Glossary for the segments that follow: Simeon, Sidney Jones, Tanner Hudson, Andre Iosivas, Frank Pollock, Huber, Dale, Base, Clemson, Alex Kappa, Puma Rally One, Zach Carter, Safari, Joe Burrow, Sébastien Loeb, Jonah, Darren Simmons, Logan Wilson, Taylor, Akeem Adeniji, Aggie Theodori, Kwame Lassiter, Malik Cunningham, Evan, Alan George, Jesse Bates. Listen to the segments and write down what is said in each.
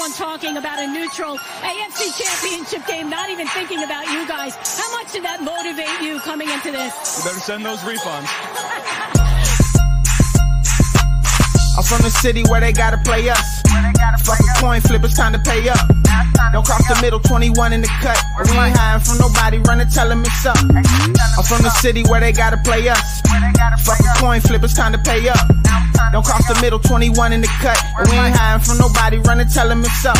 everyone talking about a neutral AFC championship game, not even thinking about you guys. How much did that motivate you coming into this? You better send those refunds. I'm from the city where they gotta play us. Fuck a coin flip, it's time to pay up. Don't cross the middle, 21 in the cut. We ain't hiding from nobody, running, tell them it's up. I'm from the city where they gotta play us. Fuck a coin flip, it's time to pay up. Don't cross the middle, 21 in the cut. We ain't hiding from nobody, running, tell them it's up.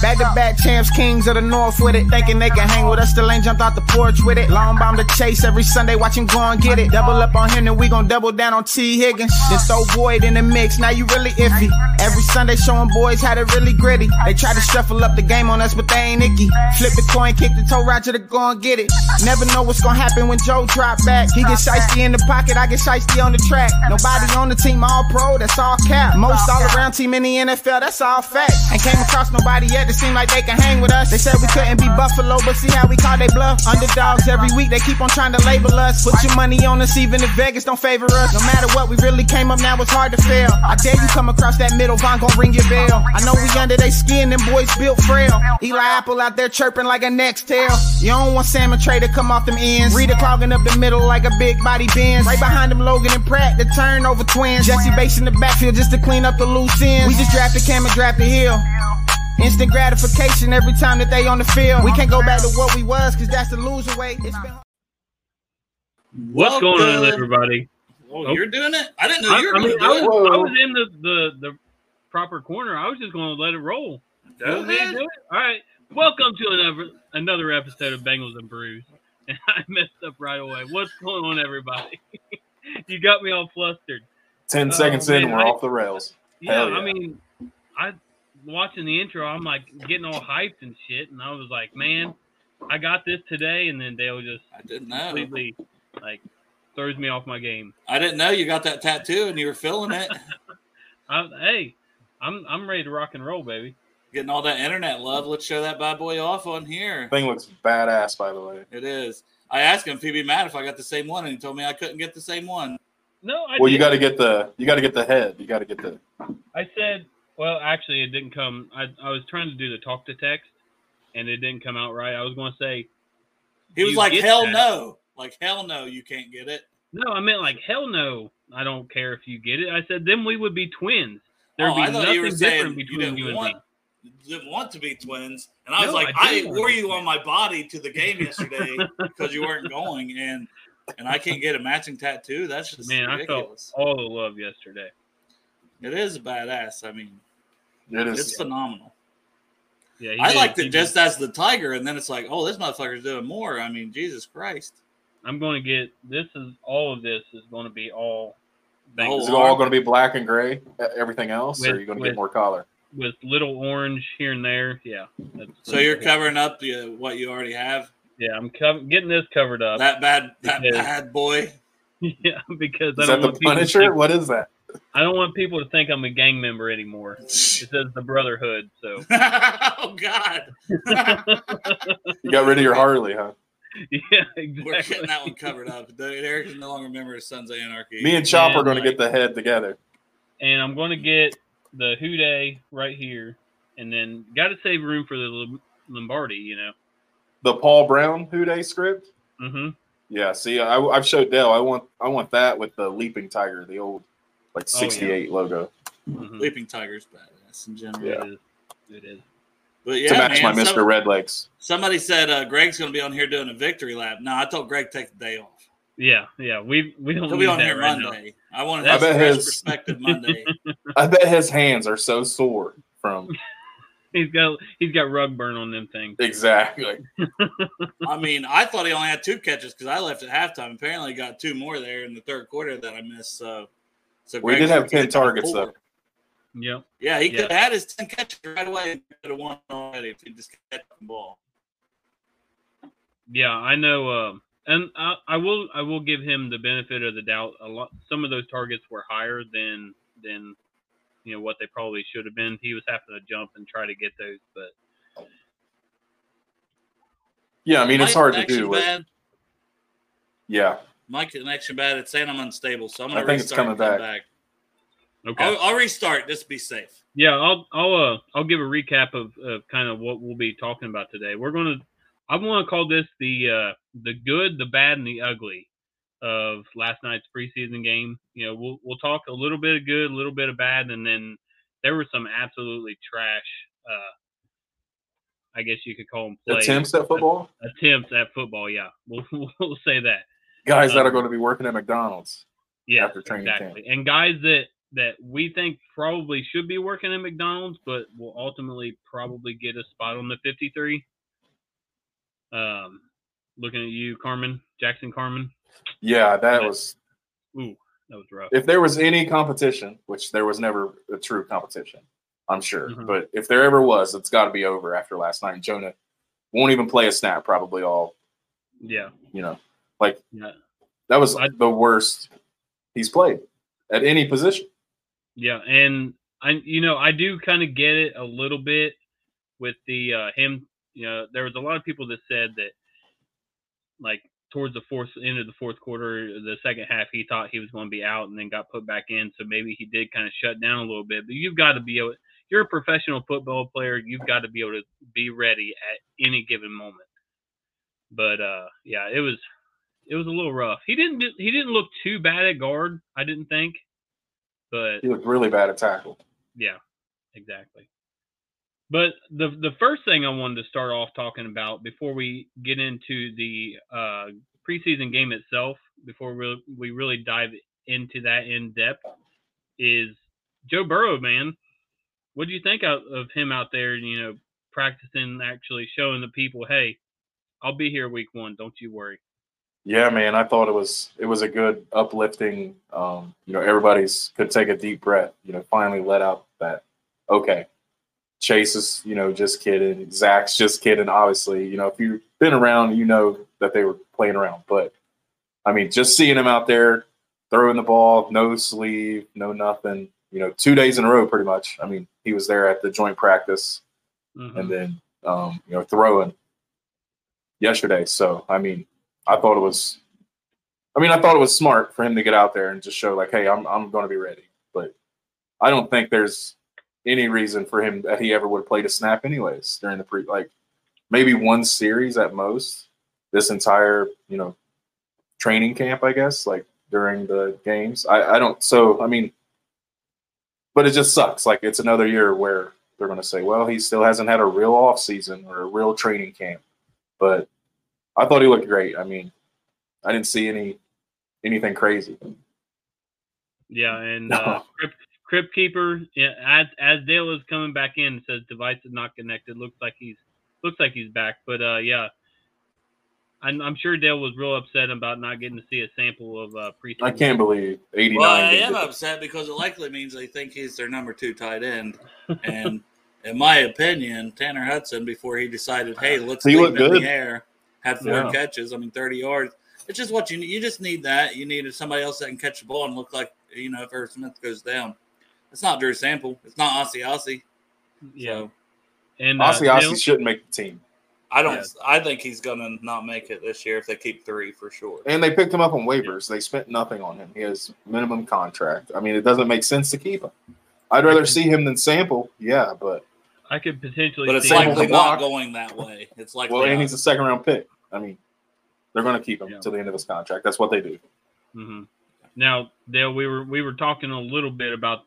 Back-to-back champs, kings of the north with it. Thinking they can hang with us, still ain't jumped out the porch with it. Long bomb to Chase every Sunday, watch him go and get it. Double up on him, then we gon' double down on Tee Higgins. Then throw Boyd in the mix, now you really iffy. Every Sunday showing boys how to really gritty. They try to shuffle up the game on us, but they ain't icky. Flip the coin, kick the toe, Roger to go and get it. Never know what's gonna happen when Joe drop back. He gets shiesty in the pocket, I get shiesty on the track. Nobody on the team all pro, that's all cap. Most all around team in the NFL, that's all fact. Ain't came across nobody yet that seemed like they can hang with us. They said we couldn't be Buffalo, but see how we call they bluff. Underdogs every week, they keep on trying to label us. Put your money on us even if Vegas don't favor us. No matter what, we really came up, now it's hard to fail. I dare you come across that middle, Von gon' ring your bell. I know we under they skin, them boys built frail. Eli Apple out there chirping like a next tail. You don't want Sam and Trey to come off them ends. Reader clogging up the middle like a big body Benz. Right behind them, Logan and Pratt, the turnover twins. Jesse Base in the backfield just to clean up the loose ends. We just drafted Cam and drafted Hill. Instant gratification every time that they on the field. We can't go back to what we was, cause that's the loser way. It's been... What's going on, everybody? Oh, you're doing it? I didn't know you were doing it. I was in the proper corner. I was just going to let it roll. Go ahead. Do it. All right. Welcome to another episode of Bengals and Brews. And I messed up right away. What's going on, everybody? You got me all flustered. 10 seconds in, we're off the rails. Yeah, I mean, I watching the intro, I'm like getting all hyped and shit, and I was like, man, I got this today, and then Dale just completely like throws me off my game. I didn't know you got that tattoo and you were feeling it. I'm ready to rock and roll, baby. Getting all that internet love. Let's show that bad boy off on here. Thing looks badass, by the way. It is. I asked him, PB Matt, if I got the same one, and he told me I couldn't get the same one. No, I didn't. Well, you got to get the head. You got to get the. I said, well, actually, it didn't come. I was trying to do the talk to text, and it didn't come out right. I was going to say, he was like, hell no, you can't get it. No, I meant like, hell no, I don't care if you get it. I said, then we would be twins. There'd be nothing different between you and me. Didn't want to be twins, and I was like, I wore you on my body to the game yesterday because you weren't going, and I can't get a matching tattoo. That's just ridiculous. I felt all the love yesterday. It is badass. I mean, it's phenomenal. Yeah, I liked it just as the tiger, and then it's like, oh, this motherfucker's doing more. I mean, Jesus Christ! I'm going to get this. Is all of this is going to be all. Is it all going to be black and gray? Everything else, or are you going to get more collar? With little orange here and there, yeah. So you're covering up what you already have? Yeah, I'm getting this covered up. That bad boy? Yeah, because I don't want people to think, what is that? I don't want people to think I'm a gang member anymore. It says the Brotherhood, so. Oh, God. You got rid of your Harley, huh? Yeah, exactly. We're getting that one covered up. Eric is no longer a member of Sons of Anarchy. Me and Chop are going to get the head together. And I'm going to get the Houday right here, and then got to save room for the Lombardi, you know. The Paul Brown Houday script? Mm-hmm. Yeah, see, I've showed Dale. I want that with the Leaping Tiger, the old, like, 68 logo. Mm-hmm. Leaping Tiger's badass in general. Yeah. It is. But yeah, to match my Mr. Red Legs. Somebody said Greg's going to be on here doing a victory lap. No, I told Greg to take the day off. Yeah, we don't. He'll be on here right Monday. Now. I bet his perspective Monday. I bet his hands are so sore from. he's got rug burn on them things. Exactly. I mean, I thought he only had 2 catches because I left at halftime. Apparently, he got 2 more there in the third quarter that I missed. So we did have 10 targets though. Yeah. Yeah, he could have had his 10 catches right away. Could have won already if he just catch the ball. Yeah, I know. And I will give him the benefit of the doubt. A lot, some of those targets were higher than you know what they probably should have been. He was having to jump and try to get those, but yeah, I mean it's hard to do. Bad. Yeah, my connection bad. It's saying I'm unstable, so I'm gonna restart and come back. Okay. I'll restart. Just be safe. Yeah, I'll give a recap of kind of what we'll be talking about today. I want to call this the good, the bad, and the ugly of last night's preseason game. You know, we'll talk a little bit of good, a little bit of bad, and then there were some absolutely trash. I guess you could call them plays. Attempts at football. Attempts at football. Yeah, we'll say that. Guys that are going to be working at McDonald's. Yeah, after training camp. And guys that we think probably should be working at McDonald's, but will ultimately probably get a spot on the 53. Looking at you, Jackson Carman. Yeah, that was rough. If there was any competition, which there was never a true competition, I'm sure. Mm-hmm. But if there ever was, it's got to be over after last night. Jonah won't even play a snap probably all. Yeah. You know, like that was the worst he's played at any position. Yeah, and I do kind of get it a little bit with the him. You know, there was a lot of people that said that, like, towards the end of the fourth quarter, the second half, he thought he was going to be out and then got put back in. So maybe he did kind of shut down a little bit. But you're a professional football player. You've got to be able to be ready at any given moment. But yeah, it was a little rough. He didn't look too bad at guard, I didn't think. But he looked really bad at tackle. Yeah, exactly. But the first thing I wanted to start off talking about before we get into the preseason game itself, before we really dive into that in depth, is Joe Burrow, man. What do you think of him out there, you know, practicing, actually showing the people, hey, I'll be here week one, don't you worry. Yeah, man, I thought it was a good uplifting, everybody's could take a deep breath, finally let out that, okay. Chase is, just kidding. Zach's just kidding, obviously. If you've been around, that they were playing around. But, I mean, just seeing him out there throwing the ball, no sleeve, no nothing, 2 days in a row pretty much. I mean, he was there at the joint practice and then, throwing yesterday. So, I mean, I thought it was smart for him to get out there and just show, like, hey, I'm going to be ready. But I don't think there's – any reason for him that he ever would have played a snap anyways during the maybe one series at most this entire, training camp, I guess, like during the games. But it just sucks. Like, it's another year where they're going to say, well, he still hasn't had a real off season or a real training camp, but I thought he looked great. I mean, I didn't see anything crazy. Yeah. And, Crib keeper, yeah, as Dale is coming back in, says device is not connected. Looks like he's back, but yeah, I'm sure Dale was real upset about not getting to see a sample of preseason. I can't believe 89. Well, I am upset because it likely means they think he's their number 2 tight end, and in my opinion, Tanner Hudson, before he decided, hey, let's leave him in the air, had 4 catches. I mean, 30 yards. It's just what you need. You just need that. You need somebody else that can catch the ball and look like if Irv Smith goes down. It's not Drew Sample. It's not Iosivas. Yeah. So. And Iosivas shouldn't make the team. I think he's going to not make it this year if they keep 3 for sure. And they picked him up on waivers. Yeah. They spent nothing on him. He has minimum contract. I mean, it doesn't make sense to keep him. I'd rather see him than Sample. Yeah, but I could potentially. But it's likely not going that way. It's like and he's a second-round pick. I mean, they're going to keep him to the end of his contract. That's what they do. Mm-hmm. Now, Dale, we were talking a little bit about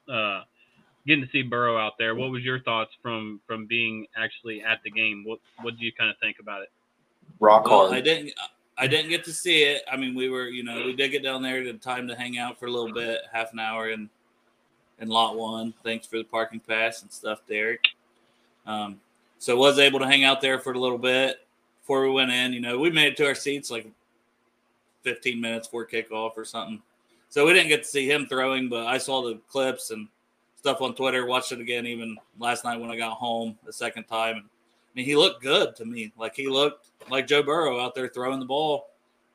getting to see Burrow out there. What was your thoughts from being actually at the game? What do you kind of think about it? Rock hard. I didn't get to see it. I mean, we were we did get down there, had time to hang out for a little bit, half an hour in lot 1. Thanks for the parking pass and stuff, Derek. So was able to hang out there for a little bit before we went in. We made it to our seats like 15 minutes before kickoff or something. So we didn't get to see him throwing, but I saw the clips and stuff on Twitter, watched it again even last night when I got home the second time. And, I mean, he looked good to me. Like, he looked like Joe Burrow out there throwing the ball.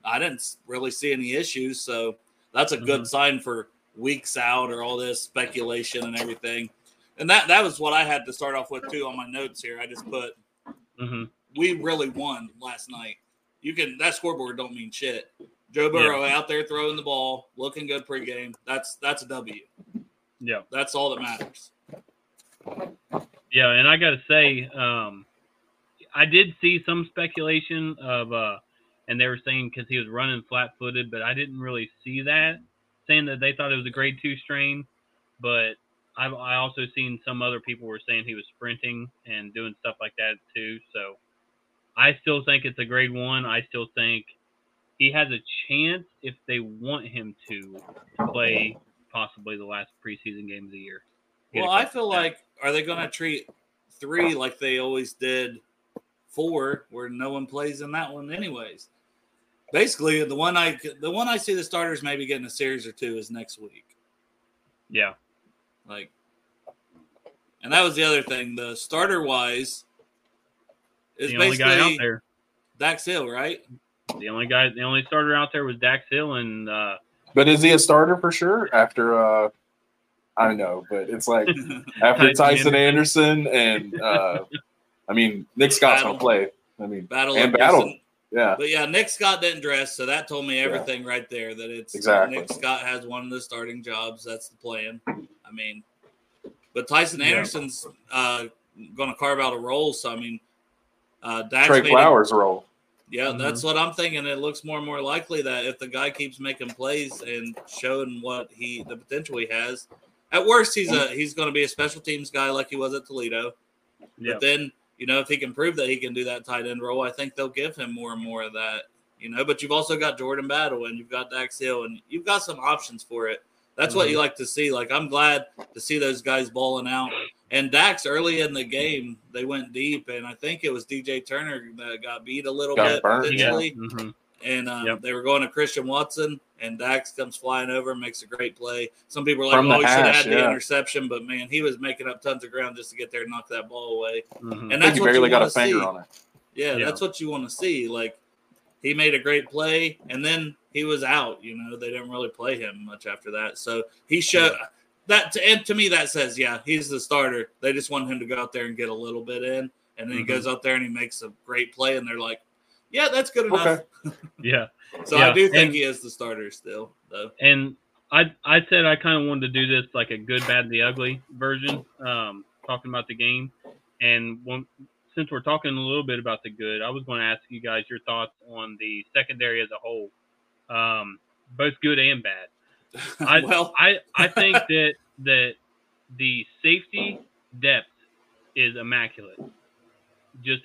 I didn't really see any issues, so that's a good sign for weeks out or all this speculation and everything. And that was what I had to start off with, too, on my notes here. I just put, we really won last night. That scoreboard don't mean shit. Joe Burrow out there throwing the ball, looking good pregame. That's a W. Yeah. That's all that matters. Yeah, and I got to say, I did see some speculation of and they were saying because he was running flat-footed, but I didn't really see that, saying that they thought it was a grade 2 strain. But I also seen some other people were saying he was sprinting and doing stuff like that too. So I still think it's a grade 1. I still think he has a chance if they want him to play possibly the last preseason game of the year. Well, I feel like, are they going to treat 3 like they always did 4, where no one plays in that one anyways? Basically, the one I see the starters maybe getting a series or two is next week. Yeah. Like, and that was the other thing. The starter-wise is the only guy out there, Dax Hill, right? The only starter out there was Dax Hill, and but is he a starter for sure after – I don't know, but it's like after Tycen Anderson and I mean Nick Scott's gonna play. I mean Battle. Yeah. But yeah, Nick Scott didn't dress, so that told me everything right there, that it's exactly. Nick Scott has one of the starting jobs. That's the plan. I mean, but Tycen Anderson's gonna carve out a role, so I mean Dax Trey Flowers' role. Yeah, that's what I'm thinking. It looks more and more likely that if the guy keeps making plays and showing what the potential he has. At worst, he's going to be a special teams guy like he was at Toledo. Yep. But then, you know, if he can prove that he can do that tight end role, I think they'll give him more and more of that. You know, but you've also got Jordan Battle and you've got Dax Hill and you've got some options for it. That's what you like to see. Like, I'm glad to see those guys balling out. And Dax, early in the game, they went deep, and I think it was DJ Turner that got beat a little bit potentially. Yeah. Mm-hmm. And they were going to Christian Watson, and Dax comes flying over and makes a great play. Some people are like, we should have had the interception. But, man, he was making up tons of ground just to get there and knock that ball away. Mm-hmm. And that's what you want to see. Yeah, that's what you want to see. Like, he made a great play, and then he was out. You know, they didn't really play him much after that. So he showed that. And to me, that says, he's the starter. They just want him to go out there and get a little bit in. And then he goes out there and he makes a great play, and they're like, yeah, that's good enough. Okay. Yeah. So I do think he is the starter still, though. And I said I kind of wanted to do this like a good, bad, the ugly version, talking about the game. And since we're talking a little bit about the good, I was going to ask you guys your thoughts on the secondary as a whole, both good and bad. I think that the safety depth is immaculate. Just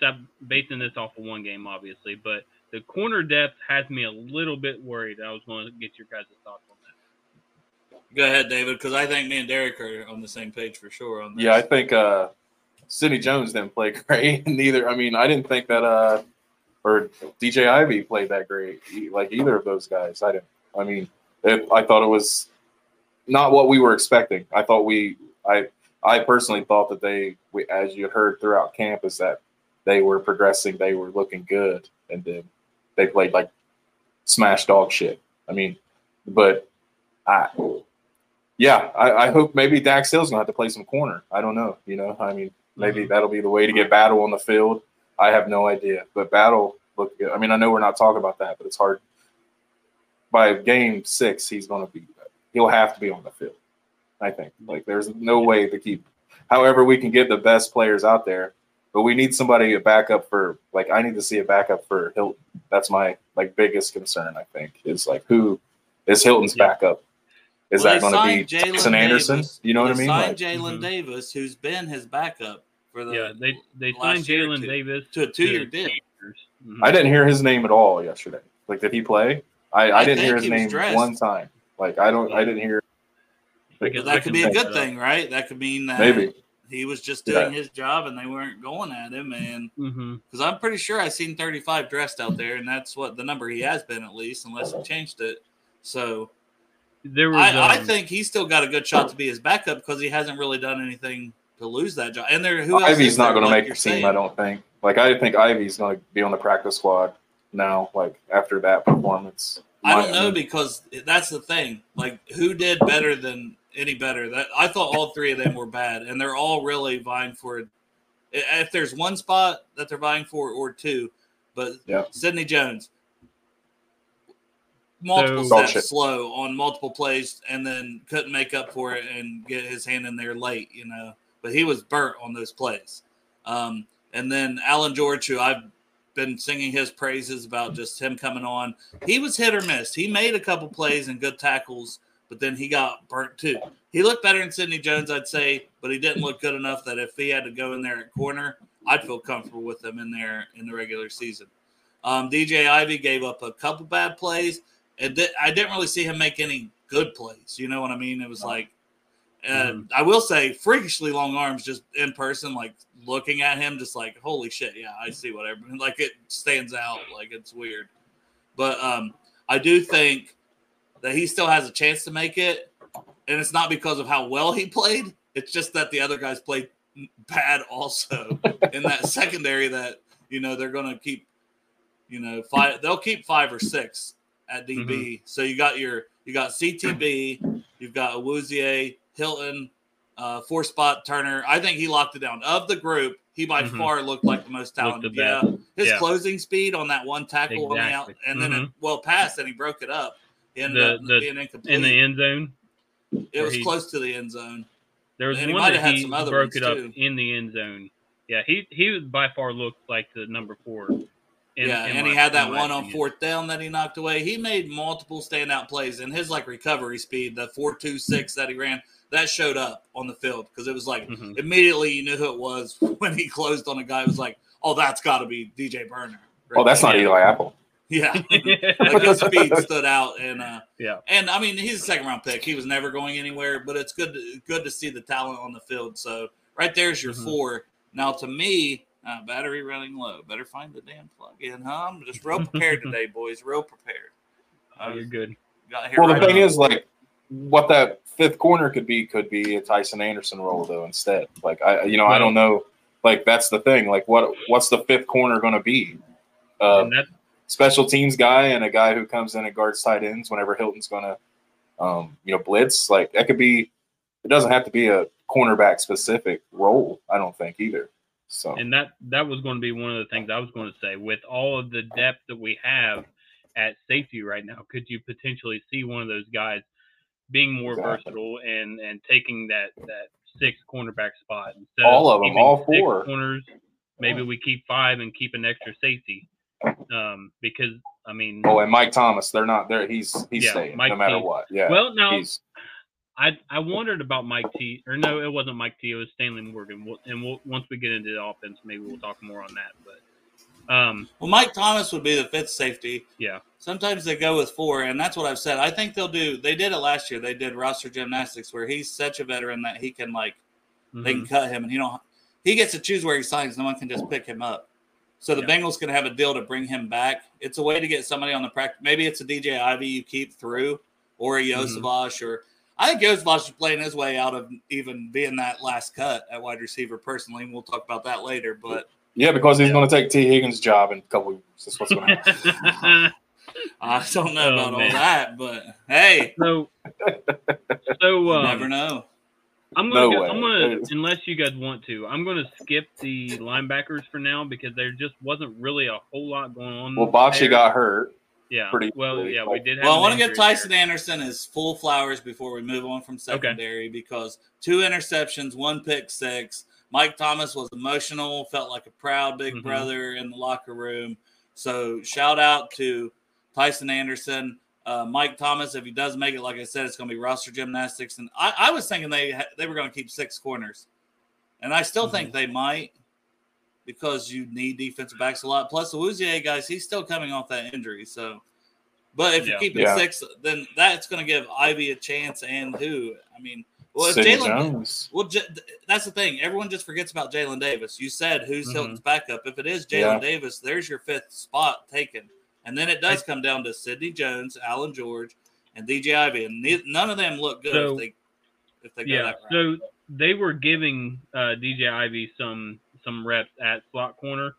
basing this off of one game, obviously, but the corner depth has me a little bit worried. I was going to get your guys' thoughts on that. Go ahead, David, because I think me and Derek are on the same page for sure on this. Yeah, I think Sidney Jones didn't play great. Neither. I mean, I didn't think that or DJ Ivey played that great. Like either of those guys, I didn't. I mean, I thought it was not what we were expecting. I personally thought that as you heard throughout campus, that they were progressing, they were looking good, and then they played like smash dog shit. I mean, but I hope maybe Dax Hill's gonna have to play some corner. I don't know, you know. I mean, maybe that'll be the way to get Battle on the field. I have no idea, but Battle looked good. I mean, I know we're not talking about that, but it's hard. By game 6, he'll have to be on the field. I think like there's no way to keep. However, we can get the best players out there. But we need somebody a backup for – like I need to see a backup for Hilton. That's my, like, biggest concern, I think, is, like, who is Hilton's backup? Is that going to be Tycen Anderson? You know what I mean? They signed Jalen Davis, who's been his backup for the – yeah, they signed Jalen Davis to a 2-year deal. Mm-hmm. I didn't hear his name at all yesterday. Like, did he play? I didn't hear his name one time. Like, I didn't hear – because that could be a good thing, right? That could mean that – maybe. He was just doing his job, and they weren't going at him. And because I'm pretty sure I seen 35 dressed out there, and that's what the number he has been, at least, unless he changed it. So there was, I think he's still got a good shot to be his backup because he hasn't really done anything to lose that job. And there, who else? Ivy's not going to make the team, I don't think. Like I think Ivy's going to be on the practice squad now. Like after that performance, I don't know because that's the thing. Like who did better than? Any better. That I thought all 3 of them were bad, and they're all really vying for it. If there's one spot that they're vying for, or 2, but Sidney Jones, multiple steps slow on multiple plays and then couldn't make up for it and get his hand in there late, you know. But he was burnt on those plays. And then Alan George, who I've been singing his praises about just him coming on, he was hit or miss. He made a couple plays and good tackles, but then he got burnt too. He looked better than Sidney Jones, I'd say, but he didn't look good enough that if he had to go in there at corner, I'd feel comfortable with him in there in the regular season. DJ Ivey gave up a couple bad plays, and I didn't really see him make any good plays. You know what I mean? It was like, I will say, freakishly long arms just in person, like looking at him, just like, holy shit, yeah, I see whatever. Like it stands out, like it's weird. But I do think that he still has a chance to make it, and it's not because of how well he played. It's just that the other guys played bad also in that secondary that, you know, they're going to keep, you know, five. They'll keep five or six at DB. Mm-hmm. So you got CTB, you've got Awuzie, Hilton, four-spot Turner. I think he locked it down. Of the group, he by far looked like the most talented. Yeah, his closing speed on that one tackle on the out, and then it well passed, and he broke it up. He ended up being incomplete in the end zone. It was close to the end zone. There was and one that he broke it up too. In the end zone. Yeah, he by far looked like the number four. And he had that one on fourth down that he knocked away. He made multiple standout plays, and his, like, recovery speed, the 4.26 that he ran, that showed up on the field because it was like immediately you knew who it was when he closed on a guy who was like, oh, that's got to be DJ Burner. Right? Oh, that's not Eli Apple. Yeah. Like his speed stood out. And, and I mean, he's a second-round pick. He was never going anywhere, but it's good to see the talent on the field. So right there's your four. Now, to me, battery running low. Better find the damn plug in, huh? I'm just real prepared today, boys. Real prepared. Oh, you're good. Well, right the thing is, like, what that fifth corner could be a Tycen Anderson role, though, instead. Like, I don't know. Like, that's the thing. Like, what's the fifth corner going to be? Special teams guy and a guy who comes in and guards tight ends whenever Hilton's going to, blitz. Like, that could be – it doesn't have to be a cornerback-specific role, I don't think, either. So. And that was going to be one of the things I was going to say. With all of the depth that we have at safety right now, could you potentially see one of those guys being more versatile and taking that sixth cornerback spot? Instead all of them, all four. Corners, maybe we keep five and keep an extra safety. Because, I mean. Oh, and Mike Thomas, they're not there. He's staying Mike no matter T. what. Yeah. Well, no. I wondered about Mike T. Or no, it wasn't Mike T. It was Stanley Morgan. We'll, once we get into the offense, maybe we'll talk more on that. But Mike Thomas would be the fifth safety. Yeah. Sometimes they go with four, and that's what I've said. I think they'll do. They did it last year. They did roster gymnastics where he's such a veteran that he can they can cut him, and he gets to choose where he signs. No one can just pick him up. So the Bengals can have a deal to bring him back. It's a way to get somebody on the practice. Maybe it's a DJ Ivey you keep through, or a Iosivas or. I think Iosivas is playing his way out of even being that last cut at wide receiver personally, and we'll talk about that later. But because he's going to take Tee Higgins' job in a couple of weeks. That's what's going to happen. I don't know about all that, but hey. So never know. Unless you guys want to, I'm going to skip the linebackers for now because there just wasn't really a whole lot going on. Well, Bocci got hurt. Yeah. We did have. Well, I want to give Tycen Anderson his full flowers before we move on from secondary because 2 interceptions, 1 pick six. Mike Thomas was emotional, felt like a proud big brother in the locker room. So shout out to Tycen Anderson, Mike Thomas. If he does make it, like I said, it's going to be roster gymnastics. And I was thinking they were going to keep 6 corners, and I still think they might. Because you need defensive backs a lot. Plus, the Awuzie, guys, he's still coming off that injury. So, but if you keep it 6, then that's going to give Ivy a chance. And who? I mean, well, if Jalen Jones. Well, that's the thing. Everyone just forgets about Jalen Davis. You said who's Hilton's backup. If it is Jalen Davis, there's your 5th spot taken. And then it does come down to Sidney Jones, Alan George, and DJ Ivey. And none of them look good if they go that route. So they were giving DJ Ivey some reps at slot corner.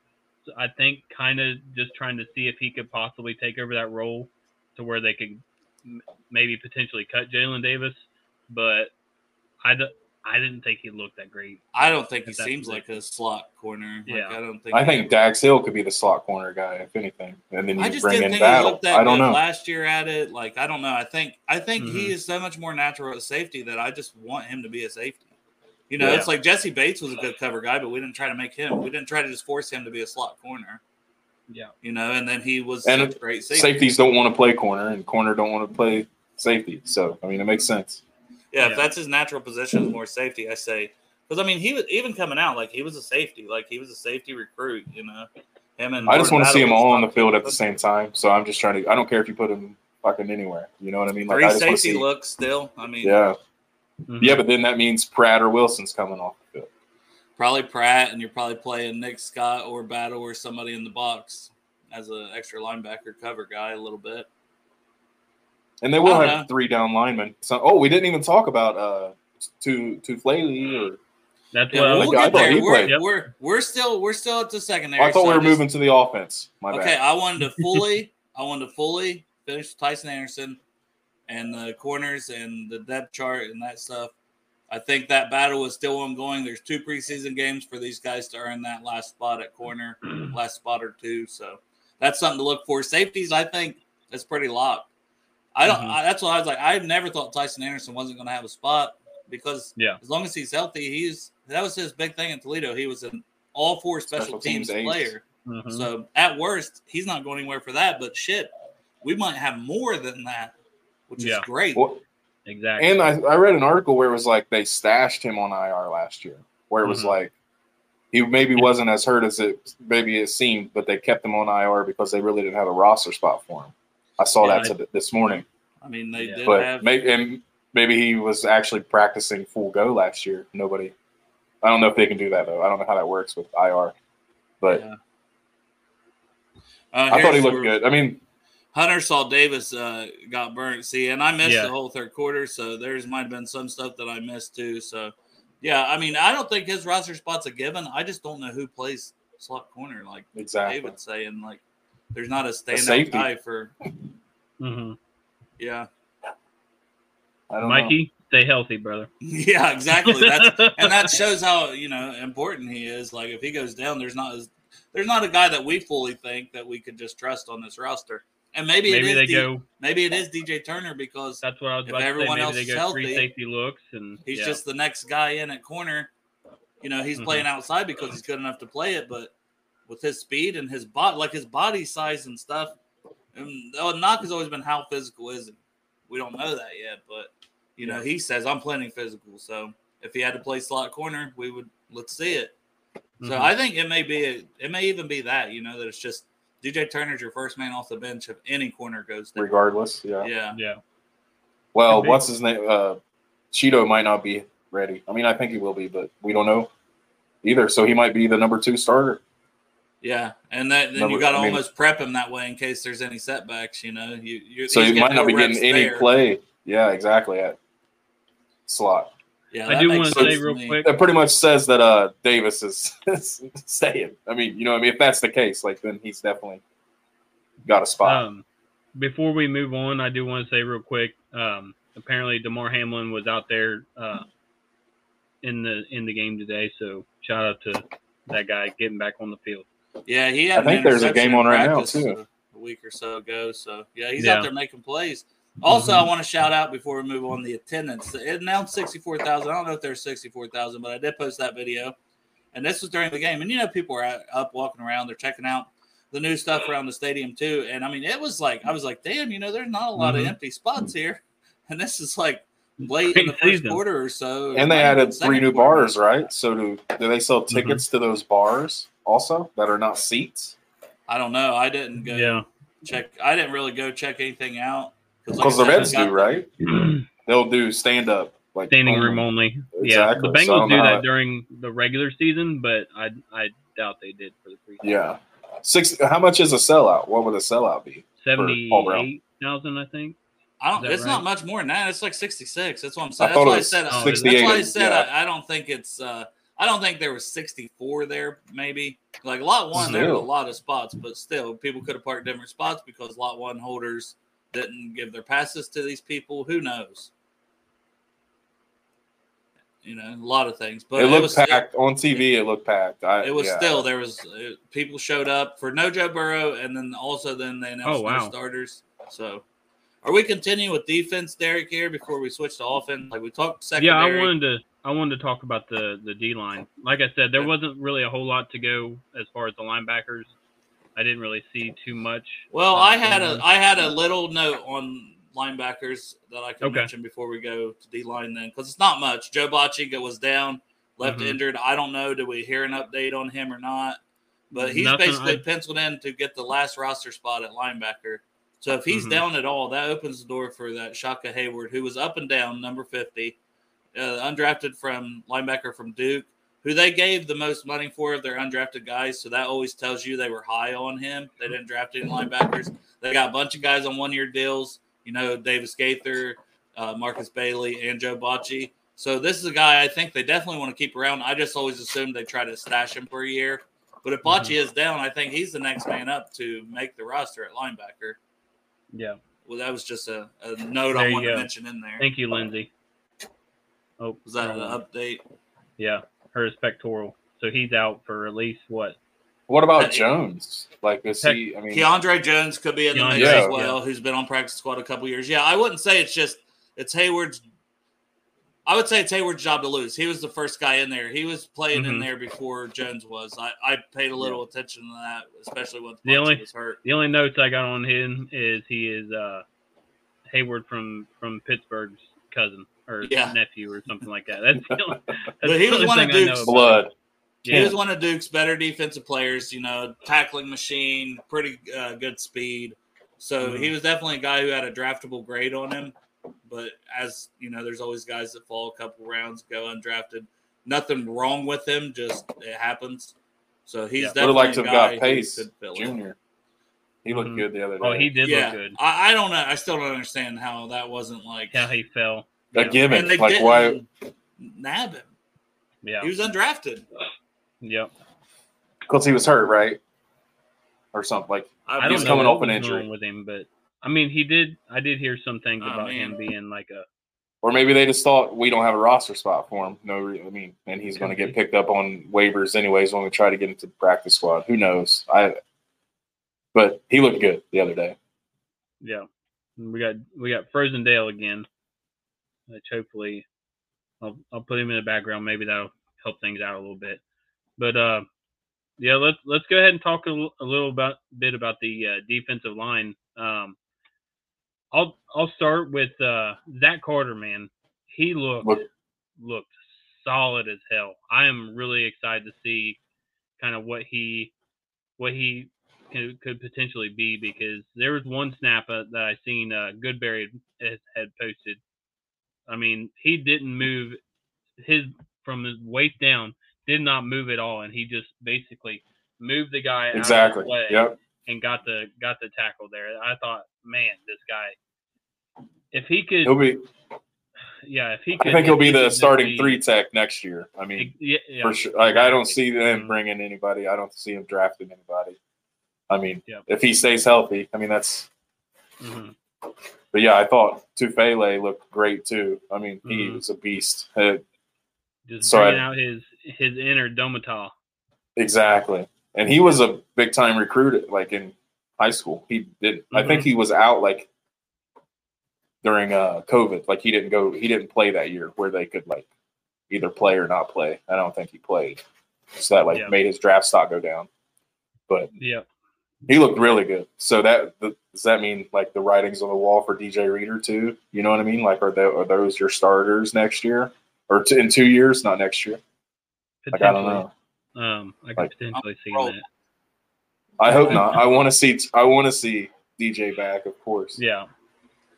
So I think kind of just trying to see if he could possibly take over that role to where they could maybe potentially cut Jalen Davis. But I, I didn't think he looked that great. I don't think he seems like a slot corner. Yeah. I think Dax Hill could be the slot corner guy, if anything. And then you bring in Battle. I don't know. Last year at it, I don't know. I think mm-hmm. he is so much more natural at safety that I just want him to be a safety. It's like Jesse Bates was a good cover guy, but we didn't try to make him. We didn't try to just force him to be a slot corner. Yeah. And then he was a great safety. Safeties don't want to play corner, and corner don't want to play safety. So, it makes sense. Yeah, if that's his natural position, more safety, I say. Because, he was even coming out, he was a safety. He was a safety recruit, Him and I just want to see him all on the field at the same time. So, I'm just trying to – I don't care if you put him fucking anywhere. You know what I mean? Three safety looks still. Yeah. Mm-hmm. Yeah, but then that means Pratt or Wilson's coming off the field. Probably Pratt, and you're probably playing Nick Scott or Battle or somebody in the box as an extra linebacker cover guy a little bit. And they will have three down linemen. So, we didn't even talk about Tufele or that's what I thought he played. We're still at the secondary. I thought we were moving to the offense. My bad. Okay, I wanted to fully finish Tycen Anderson and the corners and the depth chart and that stuff. I think that battle is still ongoing. There's 2 preseason games for these guys to earn that last spot at corner, last spot or two. So that's something to look for. Safeties, I think that's pretty locked. That's what I was like. I never thought Tycen Anderson wasn't going to have a spot because as long as he's healthy, that was his big thing in Toledo. He was an all 4 special teams player. Mm-hmm. So at worst, he's not going anywhere for that. But shit, we might have more than that, which is great. Well, exactly. And I read an article where it was like they stashed him on IR last year, where it was like he maybe wasn't as hurt as it seemed, but they kept him on IR because they really didn't have a roster spot for him. I saw this morning. They did have – maybe he was actually practicing full go last year. Nobody – I don't know if they can do that, though. I don't know how that works with IR. But I thought he looked good. Hunter saw Davis got burnt. See, and I missed the whole third quarter, so there might have been some stuff that I missed too. So, I don't think his roster spot's a given. I just don't know who plays slot corner like David's saying, there's not a standout guy for. Mm-hmm. Yeah. I don't Mikey, know. Stay healthy, brother. Yeah, exactly. And that shows how important he is. If he goes down, there's not a guy that we fully think that we could just trust on this roster. And maybe it is DJ Turner because that's what I was about everyone to say. Maybe else they go healthy, free safety looks, and he's just the next guy in at corner. He's playing outside because he's good enough to play it, but. With his speed and his body, his body size and stuff. And the knock has always been how physical is it? We don't know that yet, but, he says, I'm planning physical. So if he had to play slot corner, let's see it. Mm-hmm. So I think it may even be that, that it's just DJ Turner's your first man off the bench if any corner goes down. Regardless, Yeah. Well, what's his name? Cheeto might not be ready. I think he will be, but we don't know either. So he might be the number 2 starter. Yeah, and then you got to almost prep him that way in case there's any setbacks, So you might not be getting any play. Yeah, exactly, at slot. Yeah, I do want to say real quick. That pretty much says that Davis is staying. If that's the case, then he's definitely got a spot. Before we move on, I do want to say real quick, apparently DeMar Hamlin was out there in the game today, so shout out to that guy getting back on the field. Yeah, he had. I think there's a game on right now too. A week or so ago, so he's out there making plays. Also, I want to shout out before we move on the attendance. It announced 64,000. I don't know if there's 64,000, but I did post that video, and this was during the game. And people are up walking around. They're checking out the new stuff around the stadium too. And it was I was like, damn, there's not a lot of empty spots here, and this is late in the first quarter or so. And they added 3 new bars, right? So do they sell tickets to those bars also that are not seats? I don't know. I didn't go check. I didn't really go check anything out. Because the Reds do, right? They'll do stand-up. Standing room only. Exactly. Yeah, the Bengals do that during the regular season, but I doubt they did for the preseason. Yeah. How much is a sellout? What would a sellout be? 78,000, I think. It's not much more than that. It's 66. That's what I'm saying. That's why I said I don't think it's. I don't think there was 64 there. Maybe lot one, there was a lot of spots, but still, people could have parked different spots because lot one holders didn't give their passes to these people. Who knows? you know, a lot of things. But it looked packed on TV. It looked packed. People showed up for no Joe Burrow, and then also then they announced no starters. So, are we continuing with defense, Derek? Here before we switch to offense, like we talked secondary. Yeah, I wanted to talk about the D line. Like I said, there wasn't really a whole lot to go as far as the linebackers. I didn't really see too much. Well, I had a little note on linebackers that I can mention before we go to D line then, because it's not much. Joe Bachiga was down, left injured. I don't know. Did we hear an update on him or not? But he's basically penciled in to get the last roster spot at linebacker. So if he's down at all, that opens the door for that Shaka Hayward, who was up and down, number 50, undrafted from linebacker from Duke, who they gave the most money for of their undrafted guys. So that always tells you they were high on him. They didn't draft any linebackers. They got a bunch of guys on one-year deals, you know, Davis Gaither, Marcus Bailey, and Joe Bocci. So this is a guy I think they definitely want to keep around. I just always assumed they try to stash him for a year. But if Bocci is down, I think he's the next man up to make the roster at linebacker. Yeah. Well, that was just a note I wanted to mention in there. Thank you, Lindsay. Oh, was that an update? Yeah, his pectoral. So he's out for at least what? What about Jones? Like, is he? I mean, Keandre Jones could be in the mix as well, who's been on practice squad a couple years. Yeah, I wouldn't say it's Hayward's. I would say it's Hayward's job to lose. He was the first guy in there. He was playing in there before Jones was. I paid a little attention to that, especially when Bocci was hurt. The only notes I got on him is he is Hayward from Pittsburgh's cousin or nephew or something like that. But he was one of Duke's blood. He was one of Duke's better defensive players, you know, tackling machine, pretty good speed. So he was definitely a guy who had a draftable grade on him. But as you know, there's always guys that fall a couple rounds, go undrafted. Nothing wrong with him, just it happens. So he's definitely would have liked to have got Pace Jr. He looked good the other day. Oh, he did look good. I don't know. I still don't understand how that wasn't like how he fell. That gimmick, and they like why nab him? Yeah, he was undrafted. Yep, because he was hurt, right, or something. Like he was coming off an injury with him, but I mean, he did. I did hear some things about him being like a, or maybe they just thought we don't have a roster spot for him. No, I mean, and he's going to get picked up on waivers anyways when we try to get into the practice squad. Who knows? But he looked good the other day. Yeah, we got Frozen Dale again. Which hopefully I'll put him in the background. Maybe that'll help things out a little bit. But let's go ahead and talk a little bit about the defensive line. I'll start with Zach Carter. Man, he looked solid as hell. I am really excited to see kind of what he could potentially be, because there was one snap that I seen Goodberry had posted. I mean, he didn't move from his waist down, did not move at all, and he just basically moved the guy out of the way and got the tackle there. I thought, man, this guy, if he could. I think he'll be the starting three tech next year. I mean, for sure. Like, I don't see them bringing anybody. I don't see him drafting anybody. I mean, if he stays healthy, I mean, that's But, yeah, I thought Tufele looked great, too. I mean, he was a beast. Just bringing out his inner Domita. Exactly. And he was a big-time recruit, like, in high school. He did. I think he was out, like, during COVID. Like, he didn't play that year where they could, like, either play or not play. I don't think he played. So that, like, made his draft stock go down. But – he looked really good. So does that mean, like, the writing's on the wall for DJ Reader, too? You know what I mean? Like, are those your starters next year? Or in 2 years, not next year? Like, I don't know. I could potentially see that. I hope not. I want to see DJ back, of course. Yeah.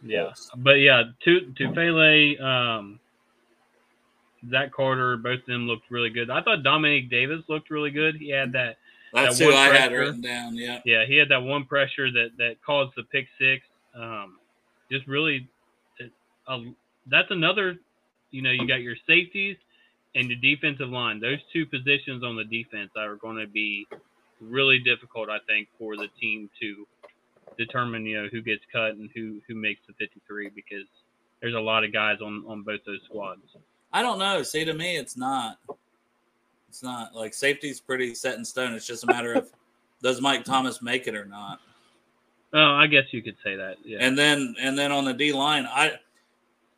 Yeah. But, yeah, Tufele, Zach Carter, both of them looked really good. I thought Dominique Davis looked really good. He had that. That's who I had written down, Yeah, he had that one pressure that caused the pick six. Just really that's another, you know, you got your safeties and your defensive line. Those two positions on the defense are going to be really difficult, I think, for the team to determine, you know, who gets cut and who makes the 53, because there's a lot of guys on both those squads. I don't know. See, to me, it's not. It's not. Like, safety's pretty set in stone. It's just a matter of does Mike Thomas make it or not. Oh, I guess you could say that. Yeah. And then on the D-line,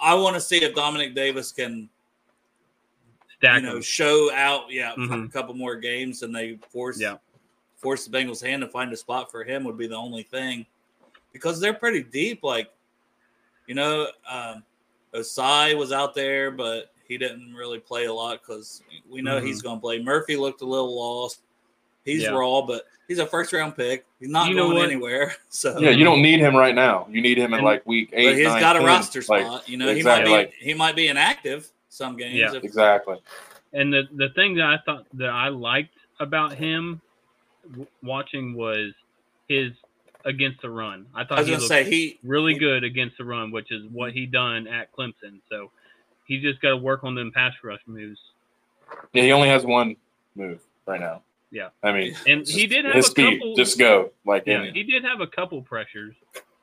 I want to see if Dominique Davis can stack show out a couple more games and they force the Bengals' hand to find a spot for him would be the only thing. Because they're pretty deep. Like, Osai was out there, but he didn't really play a lot because we know he's going to play. Murphy looked a little lost. He's raw, but he's a first-round pick. He's not going anywhere. So yeah, you don't need him right now. You need him in like week 8, but he's 9, got a 10, roster spot. Like, he might be inactive some games. Yeah, exactly. And the thing that I thought that I liked about him watching was his against the run. I thought he looked really good against the run, which is what he done at Clemson. So he's just got to work on them pass rush moves. Yeah, he only has one move right now. Yeah, I mean, and he did have his speed. Just go like he did have a couple pressures,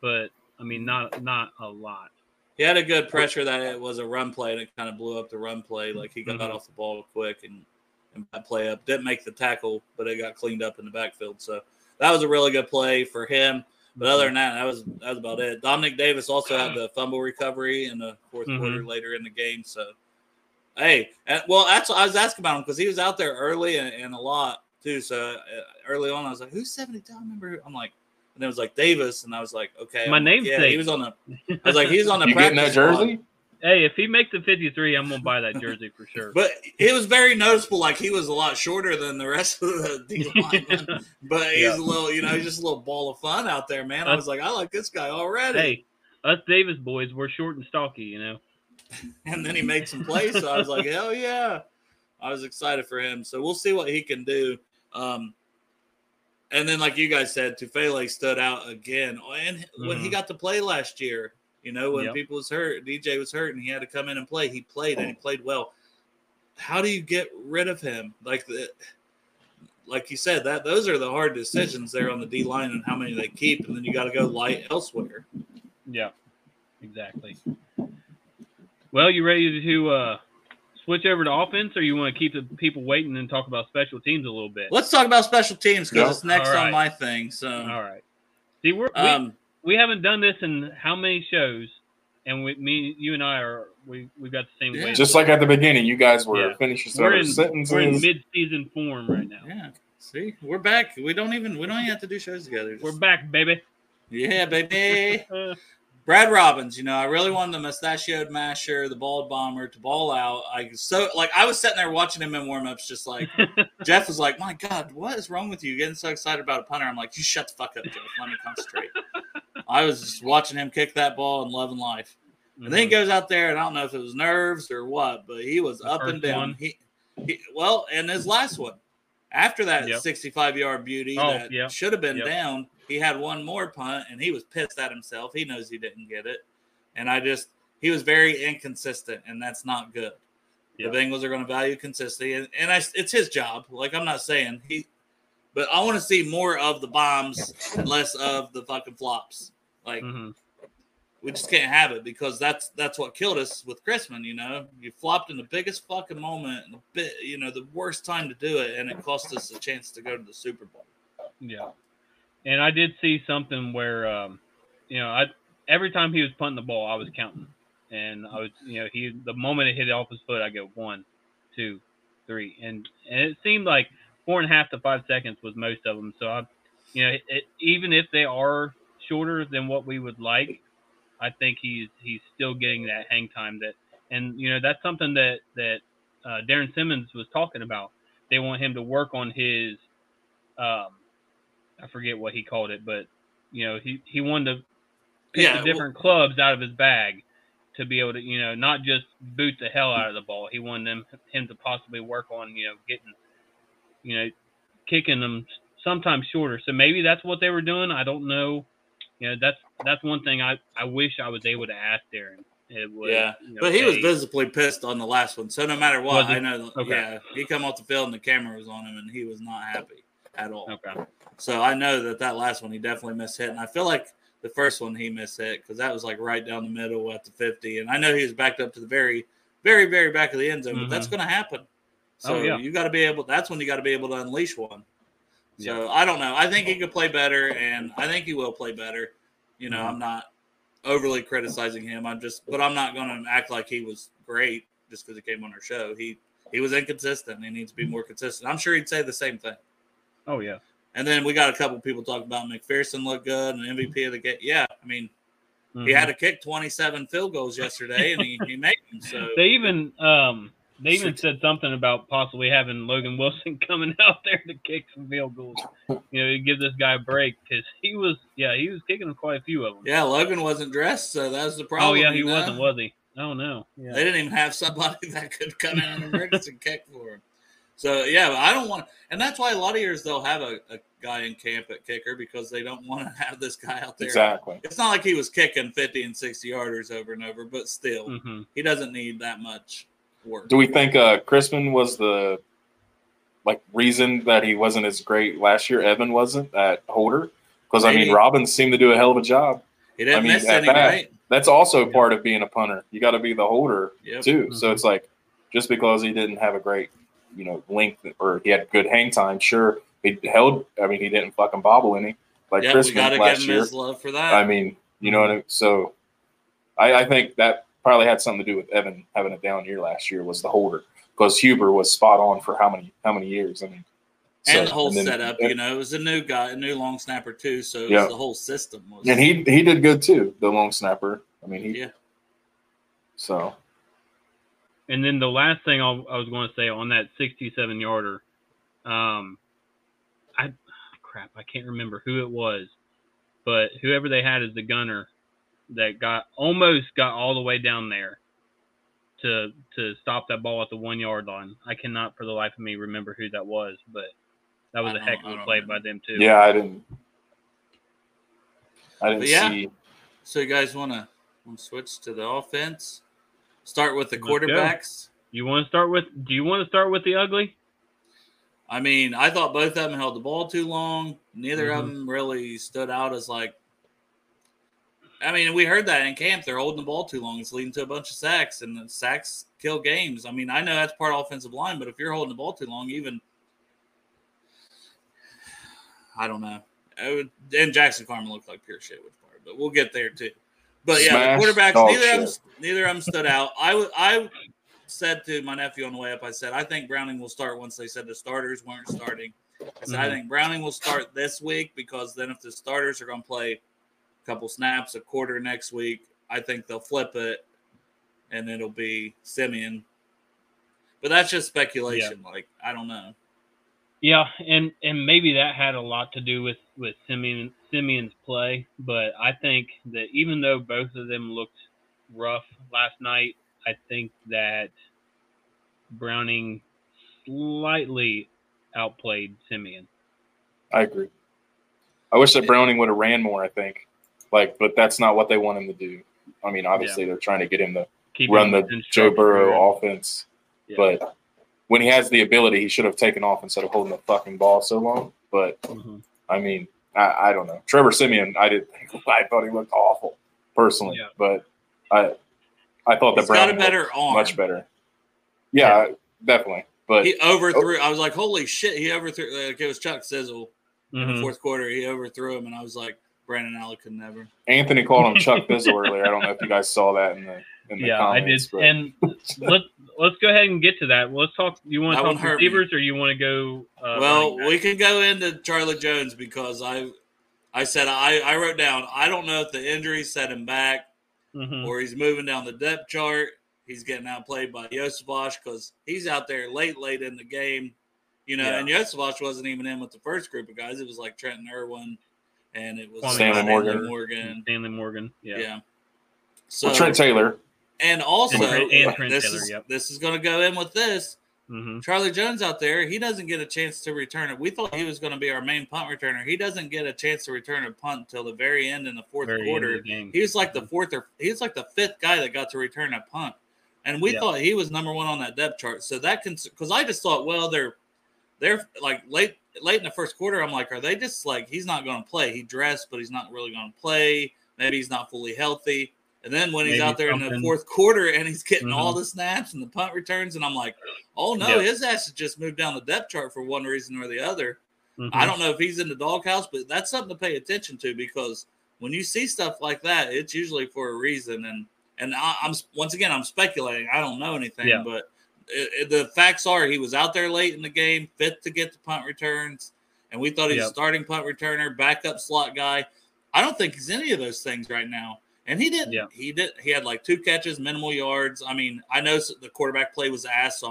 but I mean, not a lot. He had a good pressure that it was a run play, and it kind of blew up the run play. Like he got off the ball quick and that play up didn't make the tackle, but it got cleaned up in the backfield. So that was a really good play for him. But other than that, that was about it. Dominique Davis also had the fumble recovery in the fourth quarter later in the game. So hey, well, that's what I was asking about him because he was out there early and a lot. Too. So early on, I was like, "Who's 72?" I remember. I'm like, and it was like Davis, and I was like, "Okay, my namesake." Yeah, he was on the. I was like, "He's on the." You getting that jersey? Spot. Hey, if he makes the 53, I'm gonna buy that jersey for sure. But it was very noticeable. Like he was a lot shorter than the rest of the D-line, but he's a little, he's just a little ball of fun out there, man. I was like, I like this guy already. Hey, us Davis boys, we're short and stocky, And then he made some plays, so I was like, hell yeah! I was excited for him. So we'll see what he can do. And then, like you guys said, Tufele stood out again. And when he got to play last year, when people was hurt, DJ was hurt, and he had to come in and play. He played, and he played well. How do you get rid of him? Like you said, that those are the hard decisions there on the D line and how many they keep, and then you got to go light elsewhere. Yeah, exactly. Well, you ready to switch over to offense, or you want to keep the people waiting and talk about special teams a little bit? Let's talk about special teams because it's next on my thing. So, all right. See, we haven't done this in how many shows, and you and I got the same way. Just like at the beginning, you guys were finishing sentences. We're in mid-season form right now. Yeah. See, we're back. We don't even have to do shows together. We're back, baby. Yeah, baby. Brad Robbins, I really wanted the mustachioed masher, the bald bomber to ball out. I was sitting there watching him in warm-ups just like – Jeff was like, my God, what is wrong with you? You're getting so excited about a punter. I'm like, you shut the fuck up, Jeff. Let me concentrate. I was just watching him kick that ball and loving life. And then he goes out there, and I don't know if it was nerves or what, but he was up and down. He and his last one. After that 65-yard beauty that should have been down, he had one more punt, and he was pissed at himself. He knows he didn't get it. And he was very inconsistent, and that's not good. Yeah. The Bengals are going to value consistency, and it's his job. Like, I'm not saying but I want to see more of the bombs and less of the fucking flops. Like, we just can't have it because that's what killed us with Chrisman, You flopped in the biggest fucking moment, the worst time to do it, and it cost us a chance to go to the Super Bowl. Yeah. And I did see something where, every time he was punting the ball, I was counting. And I was, the moment it hit off his foot, I go 1, 2, 3. And it seemed like 4.5 to 5 seconds was most of them. So, even if they are shorter than what we would like, I think he's still getting that hang time. That's something that Darren Simmons was talking about. They want him to work on his I forget what he called it, but he wanted to pick the different clubs out of his bag to be able to not just boot the hell out of the ball. He wanted him to possibly work on getting kicking them sometimes shorter. So maybe that's what they were doing. I don't know. That's one thing I wish I was able to ask Darren. It was, but he was visibly pissed on the last one. So no matter what, I know. Okay. Yeah, he come off the field and the camera was on him, and he was not happy at all. Okay. So I know that last one he definitely mishit, and I feel like the first one he mishit because that was like right down the middle at the 50, and I know he was backed up to the very very, very back of the end zone. Mm-hmm. But that's going to happen. So you got to be able – that's when you got to be able to unleash one. So, I don't know. I think he could play better, and I think he will play better. You know, mm-hmm. I'm not overly criticizing him. I'm just – but I'm not going to act like he was great just because he came on our show. He was inconsistent. He needs to be more consistent. I'm sure he'd say the same thing. Oh, yeah. And then we got a couple people talking about McPherson looked good and MVP of the game. Yeah, I mean, he had to kick 27 field goals yesterday, and he made them. So they even said something about possibly having Logan Wilson coming out there to kick some field goals. You know, to give this guy a break because he was kicking quite a few of them. Yeah, Logan wasn't dressed, so that was the problem. Oh yeah, he wasn't, was he? Oh no, yeah. They didn't even have somebody that could come out in an emergency kick for him. So, yeah, I don't want – and that's why a lot of years they'll have a guy in camp at kicker because they don't want to have this guy out there. Exactly. It's not like he was kicking 50 and 60-yarders over and over, but still, he doesn't need that much work. Do we think Chrisman was the, like, reason that he wasn't as great last year? Evan wasn't at holder? Because, I mean, Robbins seemed to do a hell of a job. He didn't miss any, right? That's also part of being a punter. You got to be the holder, too. Mm-hmm. So it's like just because he didn't have a great – you know, length or he had good hang time. Sure, he held. I mean, he didn't fucking bobble any like Chris last year. His love for that. I mean, you know what I mean? So, I think that probably had something to do with Evan having a down year last year was the holder because Huber was spot on for how many years? I mean, and the whole setup. You know, it was a new guy, a new long snapper too. So it was the whole system. And he did good too. The long snapper. I mean, So. And then the last thing I was going to say on that 67-yarder, I can't remember who it was, but whoever they had as the gunner that almost got all the way down there to stop that ball at the 1 yard line. I cannot for the life of me remember who that was, but that was a heck of a play by them too. Yeah, I didn't see. So you guys want to switch to the offense? Start with the quarterbacks. Do you want to start with the ugly? I mean, I thought both of them held the ball too long. Neither of them really stood out as like. I mean, we heard that in camp. They're holding the ball too long. It's leading to a bunch of sacks, and the sacks kill games. I mean, I know that's part of offensive line, but if you're holding the ball too long, even I don't know. And Jackson Carman looked like pure shit, which part? But we'll get there too. But, yeah, the quarterbacks, neither of them stood out. I said to my nephew on the way up, I said, I think Browning will start once they said the starters weren't starting. I said, I think Browning will start this week because then if the starters are going to play a couple snaps, a quarter next week, I think they'll flip it, and it'll be Simeon. But that's just speculation. Yeah. Like, I don't know. Yeah, and maybe that had a lot to do with Simeon's play, but I think that even though both of them looked rough last night, I think that Browning slightly outplayed Simeon. I agree. I wish that Browning would have ran more, I think. But that's not what they want him to do. I mean, obviously they're trying to get him to run the Joe Burrow offense, but when he has the ability, he should have taken off instead of holding the fucking ball so long. But, I mean, I don't know. Trevor Simeon, I thought he looked awful personally. Yeah. But I thought that Brown got a better arm. Much better. Yeah, definitely. But he overthrew. I was like, holy shit, he overthrew. Like, it was Chuck Sizzle in the fourth quarter. He overthrew him, and I was like, Brandon Allen could never. Anthony called him Chuck Sizzle earlier. I don't know if you guys saw that in the comments. Yeah, I did. But. And let's go ahead and get to that. Let's talk. You want to talk receivers, or you want to go? Well, we can go into Charlie Jones because I said I wrote down. I don't know if the injury set him back, or he's moving down the depth chart. He's getting outplayed by Iosivas because he's out there late in the game, you know. Yeah. And Iosivas wasn't even in with the first group of guys. It was like Trenton Irwin. And it was Stanley Morgan. Yeah. So Trent Taylor. And also, this is going to go in with this. Charlie Jones out there, he doesn't get a chance to return it. We thought he was going to be our main punt returner. He doesn't get a chance to return a punt until the very end in the fourth quarter. He was like the fifth guy that got to return a punt. And we thought he was number one on that depth chart. So that can, because I just thought, well, they're like late in the first quarter, I'm like, are they just like, he's not going to play? He dressed, but he's not really going to play. Maybe he's not fully healthy. And then when he's out there in the fourth quarter and he's getting all the snaps and the punt returns, and I'm like, oh, no, his ass has just moved down the depth chart for one reason or the other. I don't know if he's in the doghouse, but that's something to pay attention to, because when you see stuff like that, it's usually for a reason. And I'm once again, I'm speculating. I don't know anything, but the facts are he was out there late in the game, fifth to get the punt returns, and we thought he was starting punt returner, backup slot guy. I don't think he's any of those things right now. And he didn't. He did. He had like two catches, minimal yards. I mean, I know the quarterback play was ass, so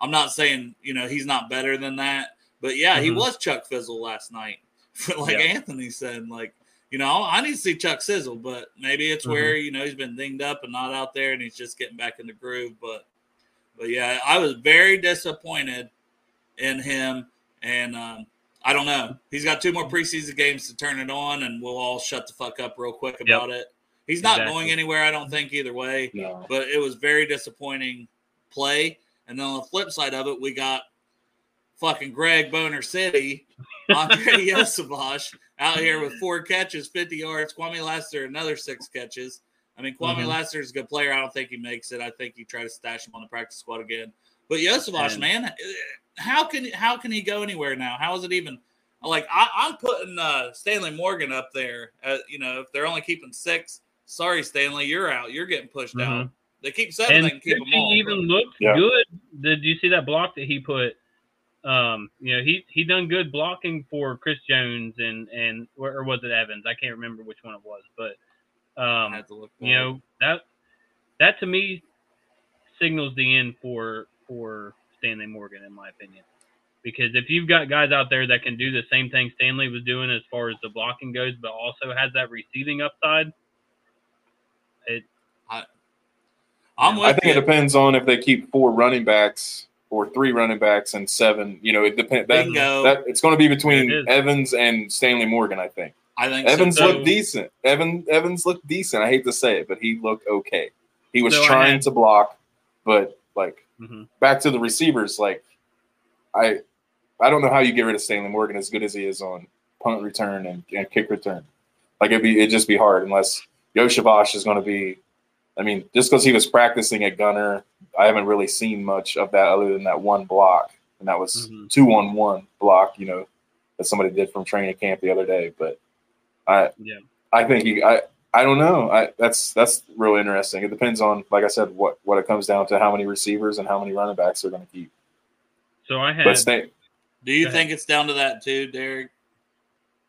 I'm not saying, you know, he's not better than that. But yeah, he was Chuck Sizzle last night. Like Anthony said, like, you know, I need to see Chuck Sizzle, but maybe it's where, you know, he's been dinged up and not out there and he's just getting back in the groove. But yeah, I was very disappointed in him. And I don't know. He's got two more preseason games to turn it on, and we'll all shut the fuck up real quick about it. He's not going anywhere, I don't think, either way. No. But it was very disappointing play. And then on the flip side of it, we got fucking Greg Boner City, Andre Iosivas, out here with 4 catches, 50 yards. Kwame Lassiter, another 6 catches. I mean, Kwame Lassiter is a good player. I don't think he makes it. I think you try to stash him on the practice squad again. But Iosivas, man, how can he go anywhere now? How is it even – like, I'm putting Stanley Morgan up there. You know, if they're only keeping 6 – sorry, Stanley, you're out. You're getting pushed out. They keep 7. And they can keep them all. He even looked good. Did you see that block that he put? You know, he done good blocking for Chris Jones and or was it Evans? I can't remember which one it was. But I have to look for know, that to me signals the end for Stanley Morgan, in my opinion. Because if you've got guys out there that can do the same thing Stanley was doing as far as the blocking goes, but also has that receiving upside. I think it depends on if they keep 4 running backs or 3 running backs and 7. You know, it depends. That it's going to be between Evans and Stanley Morgan. I think Evans looked decent. Evans looked decent. I hate to say it, but he looked okay. He was trying to block, but like back to the receivers. Like I don't know how you get rid of Stanley Morgan as good as he is on punt return and kick return. Like it'd just be hard unless Iosivas is going to be. I mean, just because he was practicing at Gunner, I haven't really seen much of that other than that one block, and that was 2-on-1 block, you know, that somebody did from training camp the other day. But I think I don't know. That's real interesting. It depends on, like I said, what it comes down to, how many receivers and how many running backs they're going to keep. So I have. Do you think it's down to that too, Derek?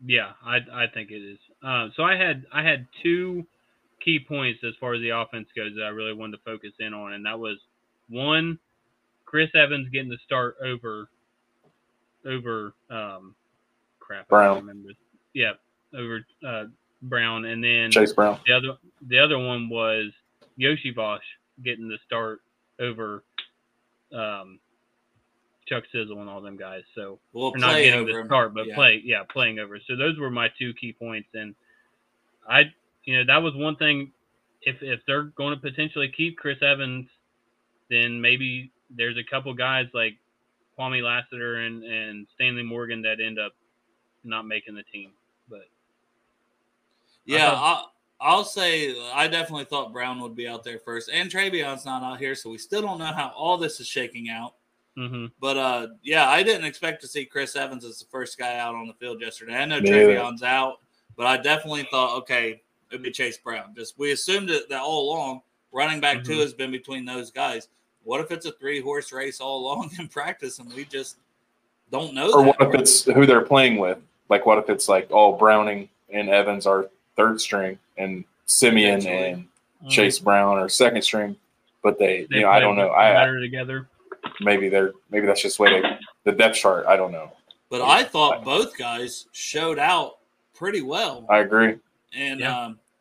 Yeah, I think it is. So I had 2. Key points as far as the offense goes that I really wanted to focus in on, and that was 1, Chris Evans getting the start over Brown, and then Chase Brown. The other one was Iosivas getting the start over Chuck Sizzle and all them guys. So we're not getting the start, but playing over. So those were my 2 key points, and you know, that was one thing. If they're going to potentially keep Chris Evans, then maybe there's a couple guys like Kwame Lassiter and Stanley Morgan that end up not making the team. But yeah, I'll say I definitely thought Brown would be out there first, and Trayvon's not out here, so we still don't know how all this is shaking out. But yeah, I didn't expect to see Chris Evans as the first guy out on the field yesterday. I know Trayvon's out, but I definitely thought, okay, it'd be Chase Brown. We assumed that all along. Running back 2 has been between those guys. What if it's a 3-horse race all along in practice, and we just don't know? Or what if it's who they're playing with? Like, what if it's like Browning and Evans are third string, and Simeon and Chase Brown are second string? But they you know, I don't know. Better together. Maybe that's just way the depth chart. I don't know. But I thought both guys showed out pretty well. I agree. And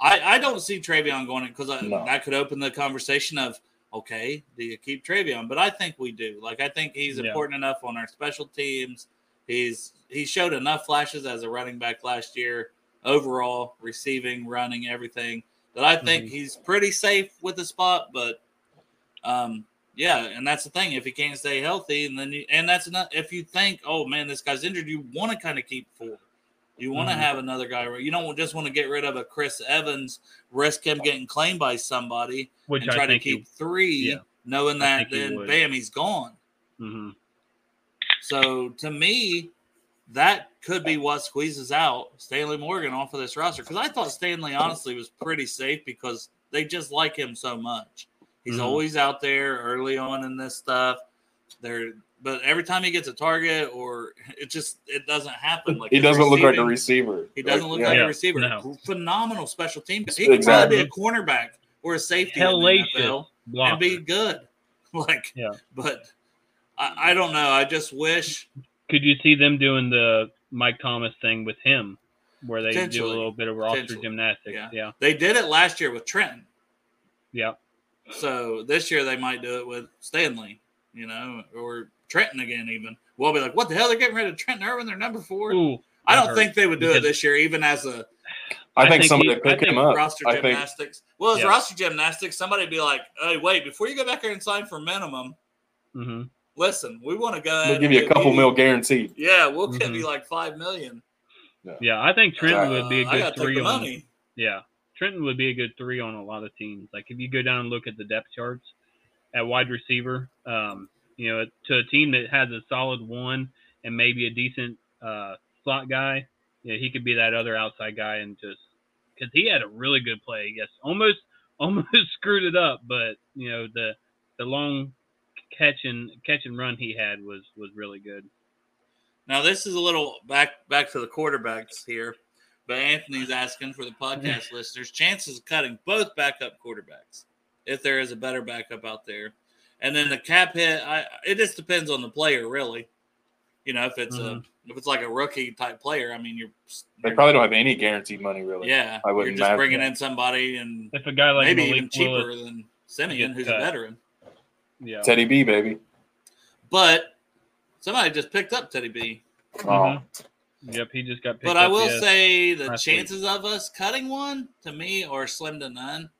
I don't see Trayvon going in because that could open the conversation of, okay, do you keep Trayvon? But I think we do. Like, I think he's important enough on our special teams. He showed enough flashes as a running back last year, overall, receiving, running, everything, that I think he's pretty safe with the spot. But, yeah, and that's the thing. If he can't stay healthy, and that's enough. If you think, oh, man, this guy's injured, you want to kind of keep 4. You want to have another guy. You don't just want to get rid of a Chris Evans, risk him getting claimed by somebody, and try to keep three, knowing that then, bam, he's gone. Mm-hmm. So, to me, that could be what squeezes out Stanley Morgan off of this roster. Because I thought Stanley, honestly, was pretty safe because they just like him so much. He's always out there early on in this stuff. But every time he gets a target, or it doesn't happen. Like he doesn't look like a receiver. He doesn't look like a receiver. No. Phenomenal special team. He could probably be a cornerback or a safety in the NFL and be good. But I don't know. I just wish. Could you see them doing the Mike Thomas thing with him, where they do a little bit of roster gymnastics? Yeah, they did it last year with Trenton. Yeah. So this year they might do it with Stanley, or Trenton again, even. We'll be like, what the hell? They're getting rid of Trenton Irwin, their number 4. Ooh, I don't think they would do it this year, even as a. I think somebody pick him up. Roster gymnastics. Well, as roster gymnastics, somebody would be like, hey, wait, before you go back here and sign for minimum, listen, we want to go ahead. We'll give you a couple mil guaranteed. Yeah, we'll give you like $5 million. Yeah, I think Trenton would be a good 3 on money. Yeah, Trenton would be a good 3 on a lot of teams. Like if you go down and look at the depth charts at wide receiver, to a team that has a solid 1 and maybe a decent slot guy, he could be that other outside guy and just because he had a really good play. Yes, almost screwed it up, but the long catch and run he had was really good. Now this is a little back to the quarterbacks here, but Anthony's asking for the podcast listeners chances of cutting both backup quarterbacks if there is a better backup out there. And then the cap hit, it just depends on the player, really. If it's if it's like a rookie type player, I mean, they probably don't have any guaranteed money, really. Yeah, I wouldn't. You're just bringing in somebody, and if a guy like maybe Malik even cheaper Willis than Simeon, who's a veteran. Yeah, Teddy B, baby. But somebody just picked up Teddy B. Oh, yep, he just got picked up. But I will say the chances of us cutting one, to me, are slim to none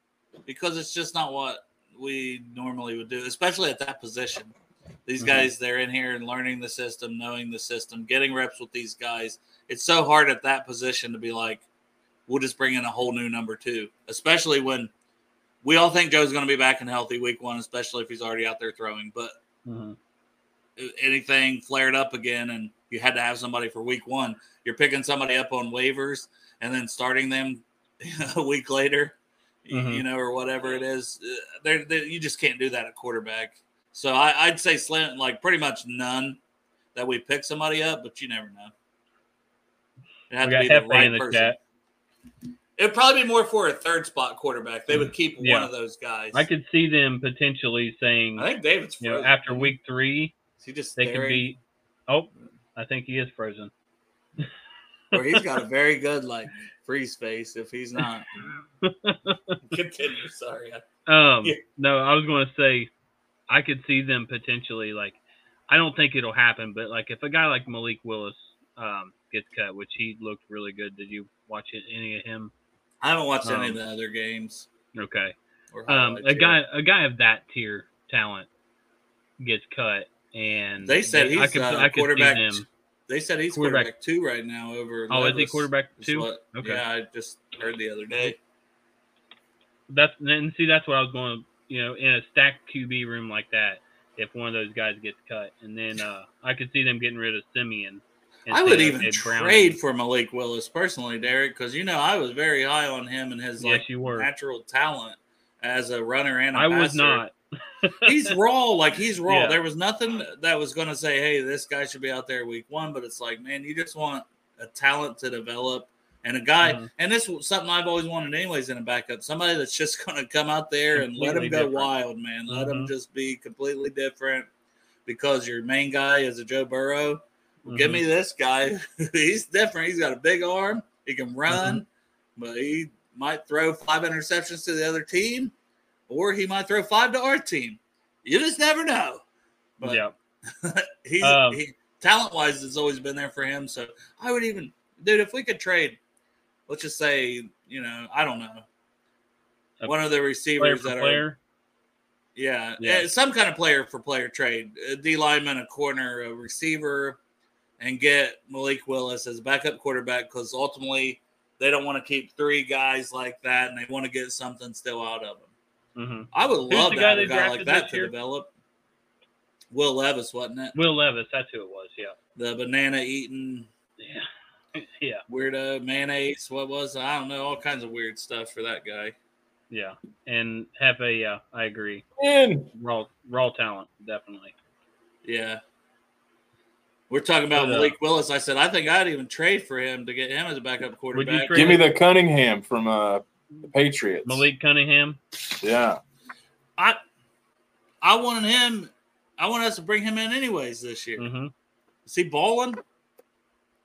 because it's just not what we normally would do, especially at that position. These guys, they're in here and learning the system, knowing the system, getting reps with these guys. It's so hard at that position to be like, we'll just bring in a whole new number 2, especially when we all think Joe's going to be back and healthy week 1, especially if he's already out there throwing. But anything flared up again and you had to have somebody for week 1, you're picking somebody up on waivers and then starting them a week later, or whatever it is. You just can't do that at quarterback. So I'd say slant, like pretty much none that we pick somebody up, but you never know. It had to be the right person. Chat. It'd probably be more for a third spot quarterback. They would keep one of those guys. I could see them potentially saying, I think David's frozen. After week 3, is he just they could be. Oh, I think he is frozen. Or he's got a very good freeze face. If he's not, continue. Sorry. No, I was going to say, I could see them potentially I don't think it'll happen, but if a guy like Malik Willis gets cut, which he looked really good. Did you watch any of him? I haven't watched any of the other games. Okay. A guy of that tier talent gets cut, and they said he's quarterback 2 right now over. Oh, is he quarterback 2? Okay. Yeah, I just heard the other day. That's what I was going to. In a stacked QB room like that, if one of those guys gets cut. And then I could see them getting rid of Simeon. I would even trade for Malik Willis personally, Derek, because, I was very high on him and his natural talent as a runner and a passer. I was not. He's raw. He's raw. Yeah. There was nothing that was going to say, hey, this guy should be out there week 1. But it's man, you just want a talent to develop. And a guy, and this is something I've always wanted anyways in a backup, somebody that's just going to come out there and let him go wild, man. Let him just be completely different because your main guy is a Joe Burrow. Well, give me this guy. He's different. He's got a big arm. He can run, but he might throw 5 interceptions to the other team, or he might throw 5 to our team. You just never know. But he's, talent-wise, has always been there for him. So I would even – dude, if we could trade – let's just say, I don't know. One of the receivers that are player. Yeah, some kind of player for player trade. A D lineman, a corner, a receiver, and get Malik Willis as a backup quarterback, because ultimately they don't want to keep three guys like that, and they want to get something still out of them. Mm-hmm. I would love to have a guy like that to develop. Will Levis, wasn't it? Will Levis, that's who it was, yeah. The banana-eating yeah, weirdo, mayonnaise, what was it? I don't know, all kinds of weird stuff for that guy. Yeah, and Hefe, yeah, I agree. And raw talent, definitely. Yeah. We're talking about Malik Willis. I said, I think I'd even trade for him to get him as a backup quarterback. Give me the Cunningham from the Patriots. Malik Cunningham? Yeah. I wanted him. I want us to bring him in anyways this year. Mm-hmm. Is he balling?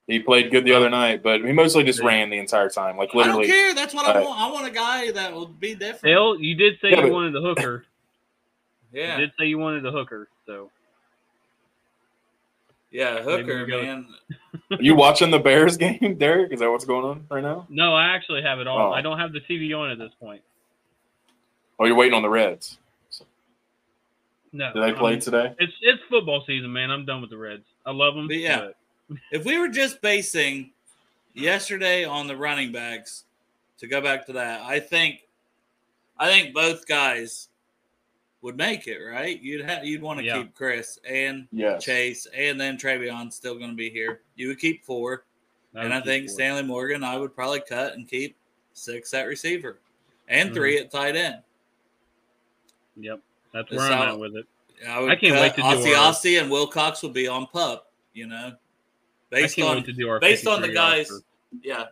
He played good the other night, but he mostly just ran the entire time. Like, literally. I don't care. That's what I want. I want a guy that will be different. Dale, you did say you wanted the hooker. Yeah. You did say you wanted the hooker, so. Yeah, hooker, man. Are you watching the Bears game, Derek? Is that what's going on right now? No, I actually have it on. Oh. I don't have the TV on at this point. Oh, you're waiting on the Reds. No. Do they play today? It's football season, man. I'm done with the Reds. I love them. But yeah. If we were just basing yesterday on the running backs, to go back to that, I think both guys would make it, right? You'd want to keep Chris and Chase, and then Trayvon's still going to be here. You would keep four, I think Stanley Morgan, I would probably cut and keep six at receiver, and three at tight end. Yep, that's where I'm at with it. I can't wait to do Ossie and Wilcox will be on pup, you know. Based on the guys,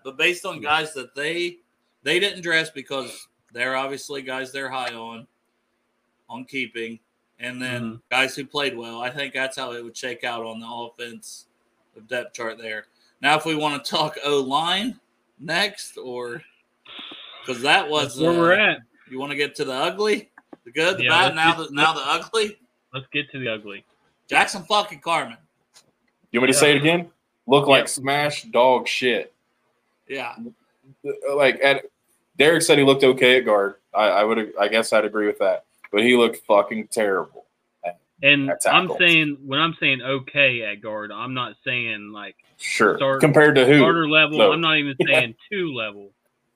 but based on guys that they didn't dress, because they're obviously guys they're high on keeping, and then guys who played well, I think that's how it would shake out on the offense of depth chart there. Now, if we want to talk O-line next, or because that was that's where we're at. You want to get to the ugly, the good, the bad, now the ugly? Let's get to the ugly. Jackson fucking Carman. You want me to say it again? Look like smash dog shit. Yeah. Like, Derek said he looked okay at guard. I guess I'd agree with that. But he looked fucking terrible. And when I'm saying okay at guard, I'm not saying like compared to who? Starter level. No. I'm not even saying two level.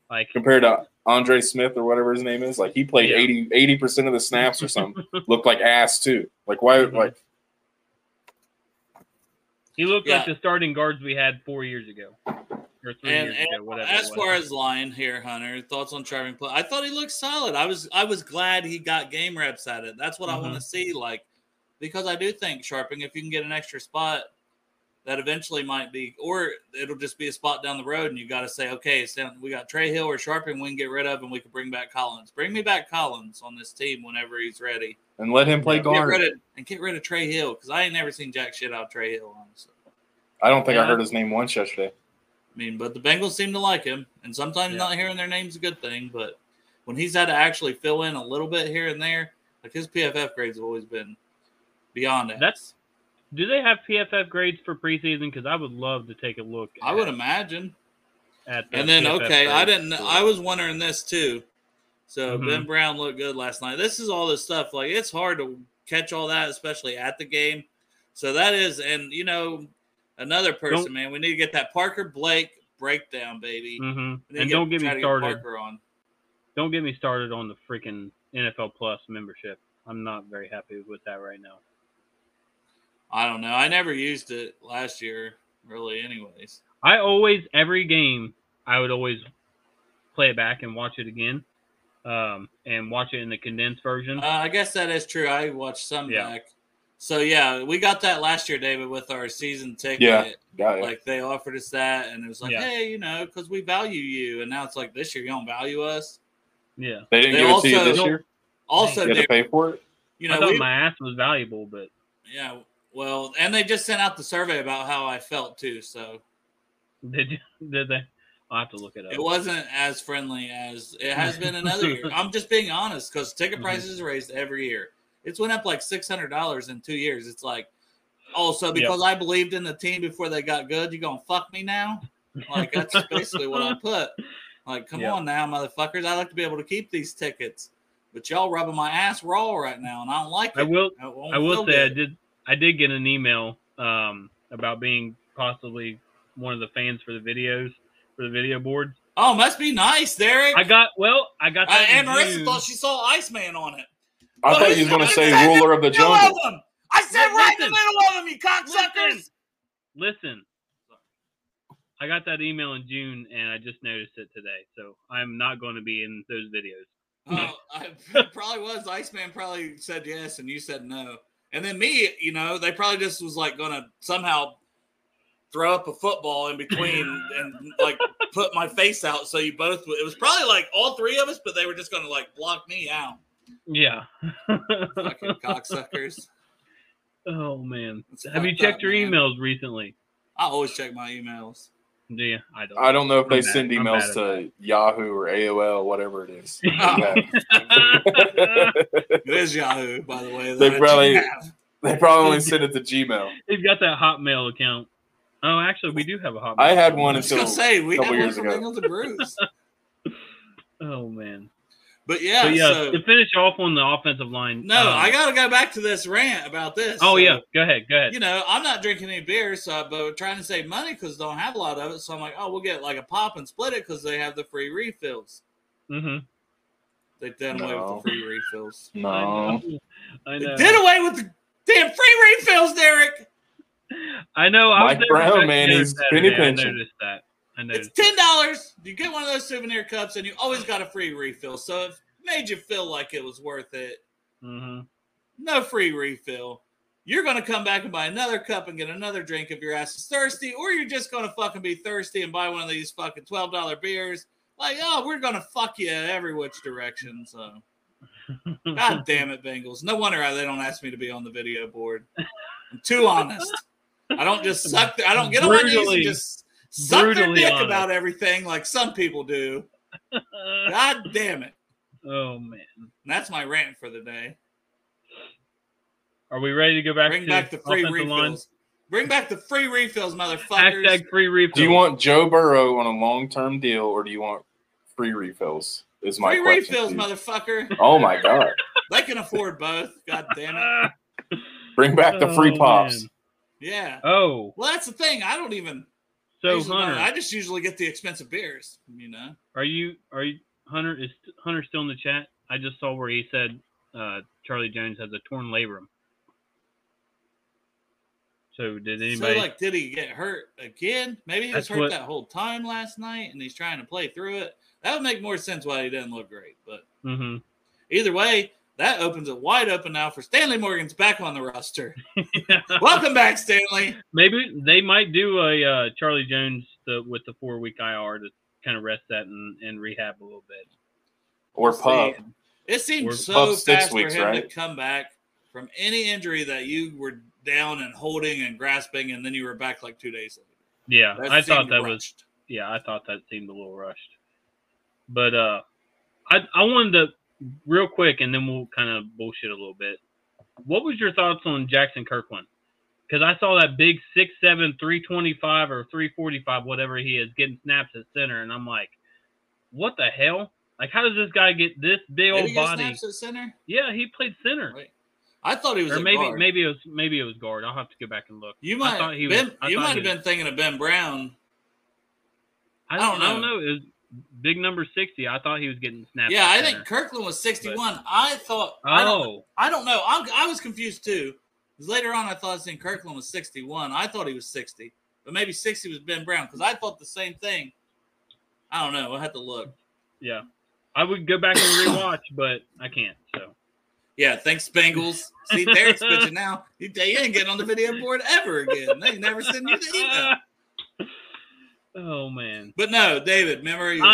Like compared to Andre Smith or whatever his name is. Like he played 80% of the snaps or something. Looked like ass too. Like why he looked like the starting guards we had 4 years ago. Or 3 years ago, whatever. As far as Lion here, Hunter, thoughts on Trevin Play? I thought he looked solid. I was glad he got game reps at it. That's what I want to see. Like, because I do think Sharping, if you can get an extra spot, that eventually might be, or it'll just be a spot down the road, and you got to say, okay, it's down, we got Trey Hill or Sharping we can get rid of, and we can bring back Collins. Bring me back Collins on this team whenever he's ready. And let him play guard. Get rid of Trey Hill, because I ain't never seen jack shit out of Trey Hill, honestly. I don't think I heard his name once yesterday. I mean, but the Bengals seem to like him, and sometimes not hearing their name's a good thing, but when he's had to actually fill in a little bit here and there, like his PFF grades have always been beyond that. Do they have PFF grades for preseason? Because I would love to take a look. I would imagine. And then, I didn't. I was wondering this too. So Ben Brown looked good last night. This is all this stuff. Like it's hard to catch all that, especially at the game. So that is, and you know, another person, man. We need to get that Parker Blake breakdown, baby. Mm-hmm. And don't get me started. Don't get me started on the freaking NFL Plus membership. I'm not very happy with that right now. I don't know. I never used it last year, really, anyways. Every game, I would always play it back and watch it again and watch it in the condensed version. I guess that is true. I watched some back. So, we got that last year, David, with our season ticket. Yeah, got it. Like, they offered us that, and it was like, hey, you know, because we value you. And now it's like, this year, you don't value us? Yeah. They didn't give it to you this year? Also, you had to pay for it? You know, I thought my ass was valuable, but. Yeah. Well, and they just sent out the survey about how I felt, too, so. Did they? I'll have to look it up. It wasn't as friendly as it has been another year. I'm just being honest, because ticket prices are raised every year. It's went up like $600 in 2 years. It's like, oh, so because I believed in the team before they got good, you're going to fuck me now? Like, that's basically what I put. Like, come on now, motherfuckers. I like to be able to keep these tickets. But y'all rubbing my ass raw right now, and I don't like it. I will say I did get an email about being possibly one of the fans for the videos, for the video boards. Oh, must be nice, Derek. I got that. And Marissa thought she saw Iceman on it. I thought you were going to say ruler of the jungle. I said right in the middle of them, you cocksuckers. Listen, I got that email in June, and I just noticed it today. So I'm not going to be in those videos. Oh, it probably was. Iceman probably said yes, and you said no. And then me, you know, they probably just was like going to somehow throw up a football in between and like put my face out. So you both, it was probably like all three of us, but they were just going to like block me out. Yeah. Fucking cocksuckers. Oh, man. Have you checked your emails recently? I always check my emails. Yeah, I don't know if they send emails to Yahoo or AOL, whatever it is. It is Yahoo, by the way. They probably only send it to Gmail. They've got that Hotmail account. Oh, actually, we do have a Hotmail. I had one until a couple years ago. Oh, man. But yeah, so, to finish off on the offensive line. No, I got to go back to this rant about this. Oh, so, yeah. Go ahead. You know, I'm not drinking any beer, so but trying to save money because don't have a lot of it. So I'm like, oh, we'll get like a pop and split it because they have the free refills. Mm-hmm. They did away with the free refills. No. I know. They did away with the damn free refills, Derek. I know. Mike Brown, man, he's penny pinching. I noticed that. It's $10. You get one of those souvenir cups, and you always got a free refill. So it made you feel like it was worth it. Mm-hmm. No free refill. You're going to come back and buy another cup and get another drink if your ass is thirsty, or you're just going to fucking be thirsty and buy one of these fucking $12 beers. Like, oh, we're going to fuck you every which direction. So, God damn it, Bengals. No wonder they don't ask me to be on the video board. I'm too honest. I don't just suck. I don't get on my knees and just suck their dick about everything like some people do. God damn it. Oh, man. And that's my rant for the day. Are we ready to go back to the free refills? Bring back the free refills, motherfuckers. Hashtag free refills. Do you want Joe Burrow on a long-term deal, or do you want free refills? Is my free question refills, motherfucker. Oh, my God. They can afford both. God damn it. Bring back the free pops. Man. Yeah. Oh. Well, that's the thing. I don't even... So Hunter, I just usually get the expensive beers, you know. Are you Hunter? Is Hunter still in the chat? I just saw where he said Charlie Jones has a torn labrum. So did anybody? So like, did he get hurt again? Maybe he was hurt that whole time last night, and he's trying to play through it. That would make more sense why he doesn't look great. But either way, that opens it wide open now for Stanley Morgan's back on the roster. Yeah. Welcome back, Stanley. Maybe they might do a Charlie Jones with the 4-week IR to kind of rest that and rehab a little bit. Or pub. It seems so fast for him to come back from any injury that you were down and holding and grasping, and then you were back like 2 days later. Yeah, I thought that was. Yeah, I thought that seemed a little rushed. But I wanted to. Real quick, and then we'll kind of bullshit a little bit. What was your thoughts on Jackson Kirkland? Because I saw that big 6'7", 325 or 345, whatever he is, getting snaps at center, and I'm like, what the hell? Like, how does this guy get this big old body? Snaps at center? Yeah, he played center. Wait, I thought he was. Or guard. Maybe it was guard. I'll have to go back and look. You might have been thinking of Ben Brown. I don't know. It was, big number 60. I thought he was getting snapped. Yeah, I think Kirkland was 61. But, I thought. Oh. I don't know. I was confused too. Because later on, I thought I was saying Kirkland was 61. I thought he was 60, but maybe 60 was Ben Brown because I thought the same thing. I don't know. We'll have to look. Yeah, I would go back and rewatch, but I can't. So. Yeah, thanks, Bengals. See, Derek's bitching now. You ain't getting on the video board ever again. They never send you the email. Oh, man. But no, David, remember you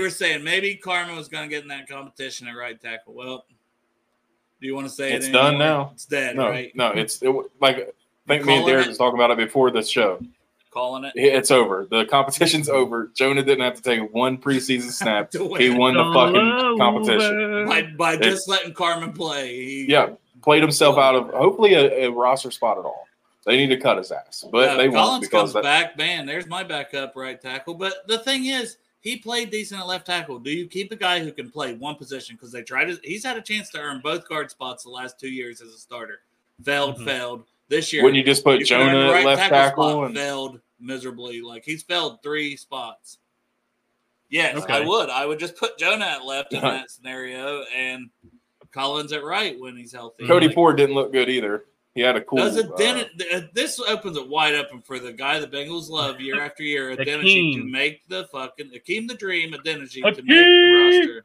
were saying maybe Carman was going to get in that competition at right tackle. Well, do you want to say it's done now? It's dead, no, right? No, I think me and Derek was talking about it before the show. Calling it? It's over. The competition's over. Jonah didn't have to take one preseason snap. He won the fucking competition. By just letting Carman play. Played himself out of hopefully a roster spot at all. They need to cut his ass, but they won't because comes back. Man, there's my backup right tackle. But the thing is, he played decent at left tackle. Do you keep a guy who can play one position? Because he's had a chance to earn both guard spots the last 2 years as a starter. Failed, this year. Wouldn't you just put Jonah at left tackle? And failed miserably. Like, he's failed 3 spots. Yes, okay. I would. I would just put Jonah at left in that scenario and Collins at right when he's healthy. Cody Ford didn't look good either. He had a cool. This opens it wide open for the guy the Bengals love year after year, Adeniji, to make the fucking Akeem the Dream, Adeniji to make the roster.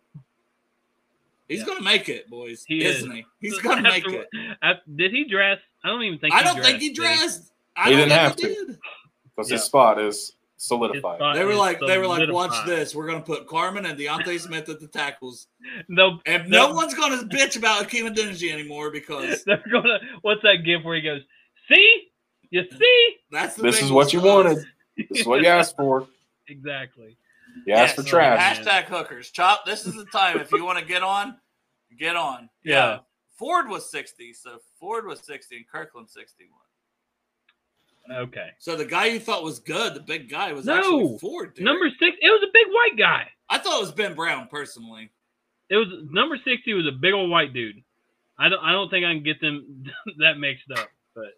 He's going to make it, boys. Isn't he? He's going to make it. Did he dress? I don't even think. I don't think he dressed. He didn't have to. Because his spot is solidified. They were like, watch this. We're going to put Carman and Deontay Smith at the tackles. No one's going to bitch about Akeem Adeniji anymore because they're going to. What's that gif where he goes? See, you see. This is what you wanted. This is what you asked for. Exactly. Yes, for trash. Hashtag hookers. Chop. This is the time. If you want to get on, get on. Yeah. Ford was 60, so Ford was 60 and Kirkland 61. Okay. So the guy you thought was good, the big guy, was actually Ford, dude. Number 6. It was a big white guy. I thought it was Ben Brown personally. It was number 60 was a big old white dude. I don't think I can get them that mixed up. But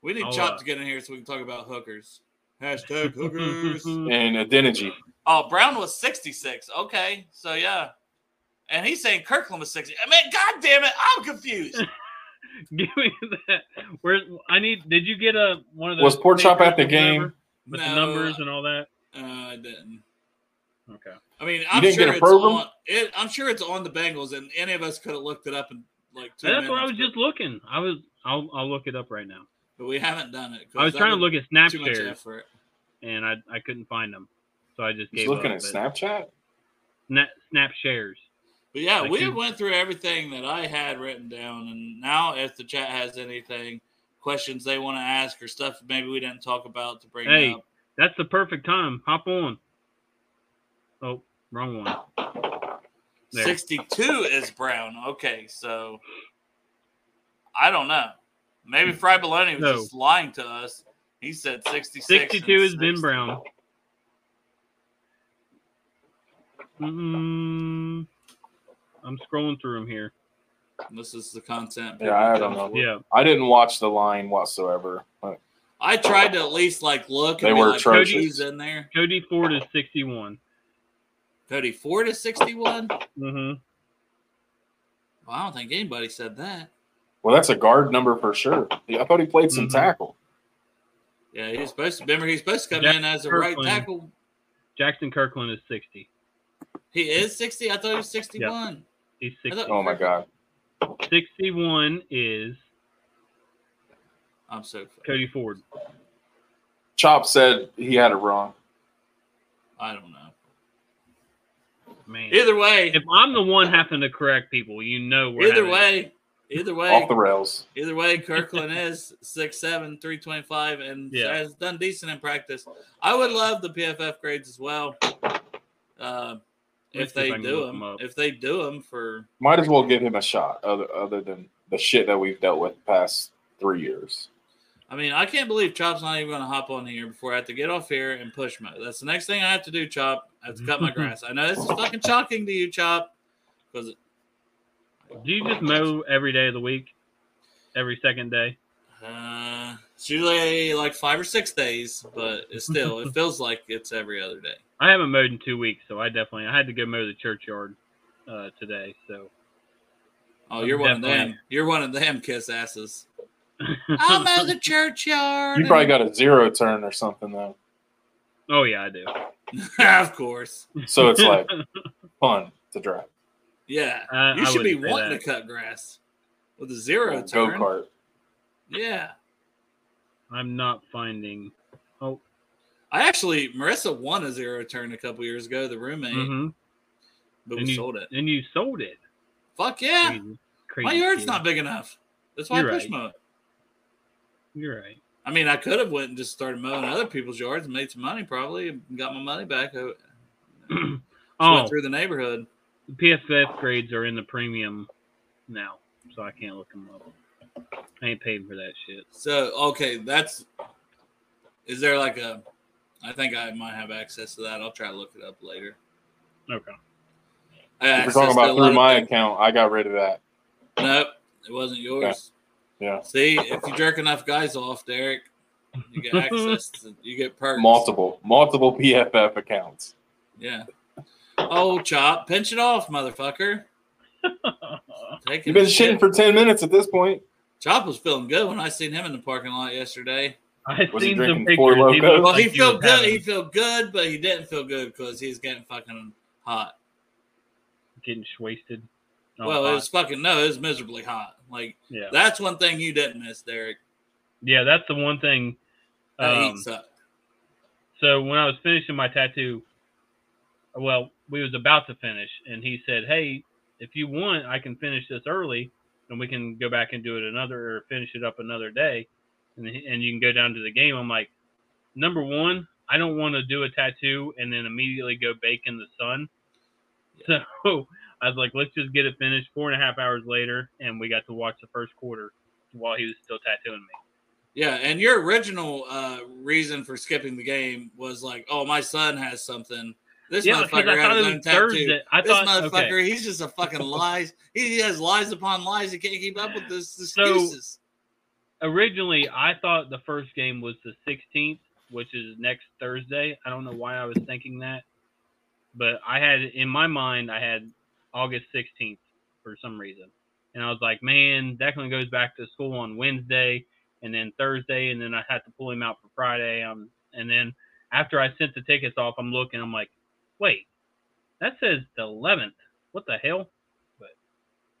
we need Chop to get in here so we can talk about hookers. Hashtag hookers and Adeniji. Oh, Brown was 66. Okay, so yeah, and he's saying Kirkland was 60. I mean, God damn it, I'm confused. Give me that. Did you get one of those? Was Pork Chop at the game with the numbers and all that? I didn't. Okay. I mean, I'm sure it's on the Bengals, and any of us could have looked it up in like 2 minutes. That's what I was just looking. I'll look it up right now. But we haven't done it. I was trying to look at Snapchat, and I couldn't find them. So I just gave up. Looking at Snapchat? Snap shares. But yeah, like we went through everything that I had written down. And now if the chat has anything, questions they want to ask or stuff maybe we didn't talk about to bring up. Hey, that's the perfect time. Hop on. Oh, wrong one. There. 62 is Brown. Okay, so I don't know. Maybe Fry Bologna was just lying to us. He said 66. 62 is Ben Brown. I'm scrolling through them here. This is the content. Yeah, I don't know. Yeah. I didn't watch the line whatsoever. I tried to at least look. They were atrocious. Like, in there. Cody Ford is 61. Cody Ford is 61? Mm-hmm. Well, I don't think anybody said that. Well, that's a guard number for sure. I thought he played some tackle. Yeah, he's supposed to. Remember, he's supposed to come in as a right tackle. Jackson Kirkland is 60. He is 60? I thought he was 61. Yep. He's 60. Oh, my God. 61 is Cody Ford. Chop said he had it wrong. I don't know. Man. Either way. If I'm the one having to correct people, you know where. Either way. Off the rails. Either way, Kirkland is 6'7", 325, and has done decent in practice. I would love the PFF grades as well. If they do them for, might as well give him a shot. Other than the shit that we've dealt with the past 3 years. I mean, I can't believe Chop's not even going to hop on here before I have to get off here and push mode. That's the next thing I have to do, Chop. I have to cut my grass. I know this is fucking shocking to you, Chop. Do you just mow every day of the week? Every second day? It's usually like 5 or 6 days, but it's still, it feels like it's every other day. I haven't mowed in 2 weeks, so I had to go mow the churchyard today. So, you're one of them. You're one of them kiss asses. I'll mow the churchyard. You probably got a zero turn or something though. Oh yeah, I do. Of course. So it's like fun to drive. Yeah, you should be wanting to cut grass with a zero turn. Go-kart. Yeah. I'm not finding. Oh, I actually Marissa won a zero turn a couple years ago. The roommate, but we sold it. And you sold it. Fuck yeah! Crazy. My yard's not big enough. That's why I push mow. You're right. I mean, I could have went and just started mowing other people's yards and made some money, probably, and got my money back. Went through the neighborhood. The PFF grades are in the premium now, so I can't look them up. I ain't paid for that shit. So, okay, is there like a, I think I might have access to that. I'll try to look it up later. Okay. If you're talking about through my account, I got rid of that. Nope, it wasn't yours. Yeah. See, if you jerk enough guys off, Derek, you get access to, you get perks. Multiple PFF accounts. Yeah. Oh, Chop, pinch it off, motherfucker. You've been shitting for 10 minutes at this point. Chop was feeling good when I seen him in the parking lot yesterday. I seen some pictures. Well, he felt good. He felt good, but he didn't feel good because he was getting fucking hot. Getting wasted. Well, it was fucking it was miserably hot. Like, yeah. That's one thing you didn't miss, Derek. Yeah, that's the one thing. Heat sucked. So when I was finishing my tattoo, well, we was about to finish, and he said, "Hey, if you want, I can finish this early, and we can go back and do it another, or finish it up another day, and you can go down to the game." I'm like, number one, I don't want to do a tattoo and then immediately go bake in the sun. So I was like, let's just get it finished. 4.5 hours later, and we got to watch the first quarter while he was still tattooing me. Yeah, and your original reason for skipping the game was like, oh, my son has something. This motherfucker had his own tattoo. This motherfucker, he's just a fucking lies. He has lies upon lies. He can't keep up with this excuses. So, originally, I thought the first game was the 16th, which is next Thursday. I don't know why I was thinking that. But I had, in my mind, I had August 16th for some reason. And I was like, man, Declan goes back to school on Wednesday and then Thursday, and then I had to pull him out for Friday. And then after I sent the tickets off, I'm looking. I'm like, wait, that says the 11th. What the hell?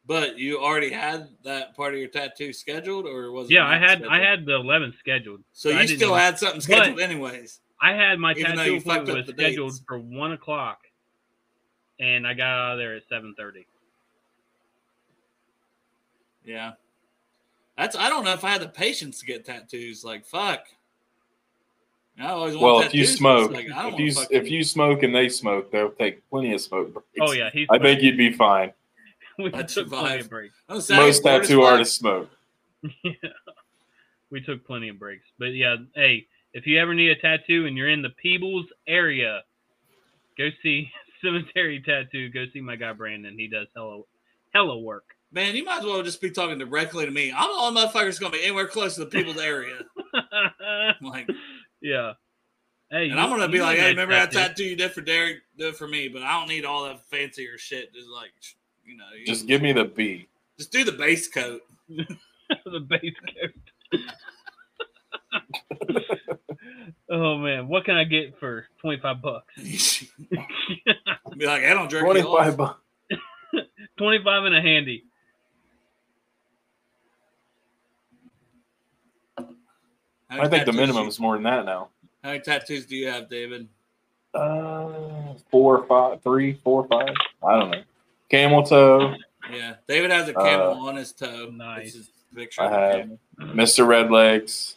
But you already had that part of your tattoo scheduled, or was it? Yeah, I had the 11th scheduled. So you still had something scheduled anyways. I had my tattoo was scheduled for 1 o'clock, and I got out of there at 7:30. Yeah, I don't know if I had the patience to get tattoos. Like fuck. I always want tattoos. If you smoke, like, if you smoke and they smoke, they'll take plenty of smoke breaks. Oh yeah, I think you'd be fine. We took plenty of breaks. Most tattoo artists smoke. Yeah, we took plenty of breaks, but yeah, hey. If you ever need a tattoo and you're in the Peebles area, go see Cemetery Tattoo. Go see my guy, Brandon. He does hella work. Man, you might as well just be talking directly to me. I'm all motherfuckers going to be anywhere close to the Peebles area. Like, yeah. Hey, and I'm going to be like, hey, remember that tattoo you did for Derek? Do it for me, but I don't need all that fancier shit. Just like, you know. Just give me the B. Just do the base coat. The base coat. Oh man, what can I get for $25? Be like, I don't drink 25 bucks. 25 in a handy. I think the minimum is more than that now. How many tattoos do you have, David? 4 or 5, 3, 4 or 5. I don't know. Camel toe. Yeah, David has a camel on his toe. Nice. His picture. I have Mr. Red Legs.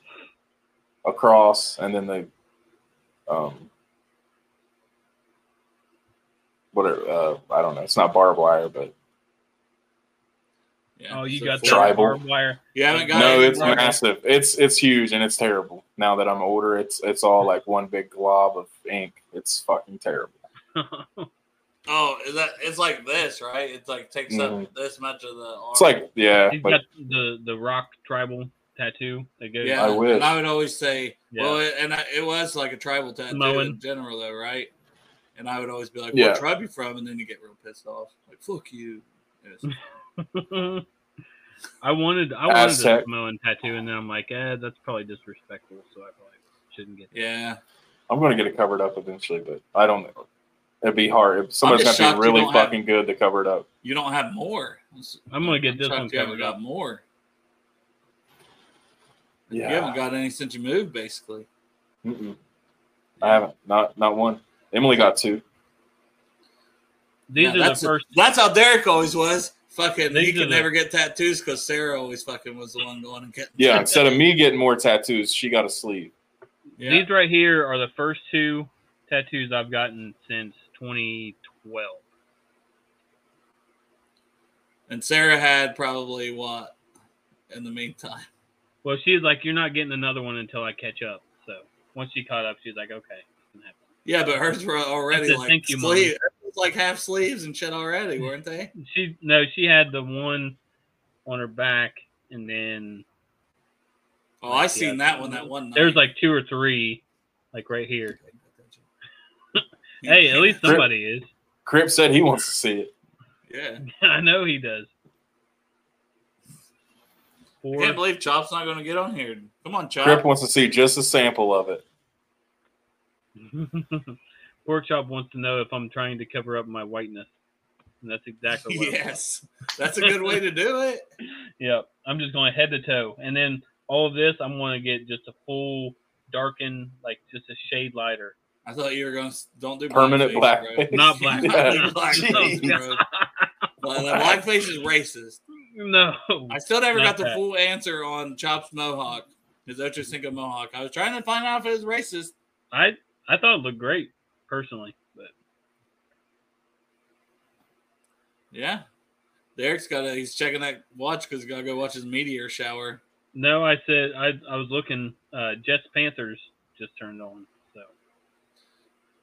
Across, and then the whatever, I don't know. It's not barbed wire, but yeah. Oh, you got tribal barbed wire. You haven't got no. It's massive. It's huge, and it's terrible. Now that I'm older, it's all like one big glob of ink. It's fucking terrible. Oh, it's like this, right? It's like takes up this much of the arm. It's like He's got the rock tribal tattoo that goes. Yeah, and I would always say, it was like a tribal tattoo in general, though, right? And I would always be like, "What tribe you from?" And then you get real pissed off, like "Fuck you." Yes. I wanted a Samoan tattoo, and then I'm like, that's probably disrespectful, so I probably shouldn't get that. Yeah, I'm gonna get it covered up eventually, but I don't know. It'd be hard. Somebody's gonna be really fucking good to cover it up. You don't have more. I'm gonna get this one covered up. More. Yeah. You haven't got any since you moved, basically. Mm-mm. I haven't. Not one. Emily got two. These are the first. That's how Derek always was. Fucking, he could never get tattoos because Sarah always fucking was the one going and getting. Yeah, instead of me getting more tattoos, she got a sleeve. Yeah. These right here are the first two tattoos I've gotten since 2012. And Sarah had probably what in the meantime? Well, she's like, you're not getting another one until I catch up. So once she caught up, she's like, okay. Yeah, but hers were already like sleeve, like half sleeves and shit already, weren't they? She had the one on her back, and then Oh, I seen that one. That one night. There's like two or three, like right here. Hey, at least somebody is. Crip said he wants to see it. Yeah, I know he does. I can't believe Chop's not going to get on here. Come on, Chop. Crip wants to see just a sample of it. Pork Chop wants to know if I'm trying to cover up my whiteness. And that's exactly what That's a good way to do it. Yep. I'm just going head to toe. And then all of this, I'm going to get just a full darken, like just a shade lighter. I thought you were going to don't do permanent black. Face, black. Not black. Yeah. Black blackface is racist. No. I still never got the full answer on Chop's mohawk, his Ocho Cinco mohawk. I was trying to find out if it was racist. I thought it looked great, personally. But yeah. Derek's got he's checking that watch because he's got to go watch his meteor shower. No, I said I was looking. Jets Panthers just turned on. So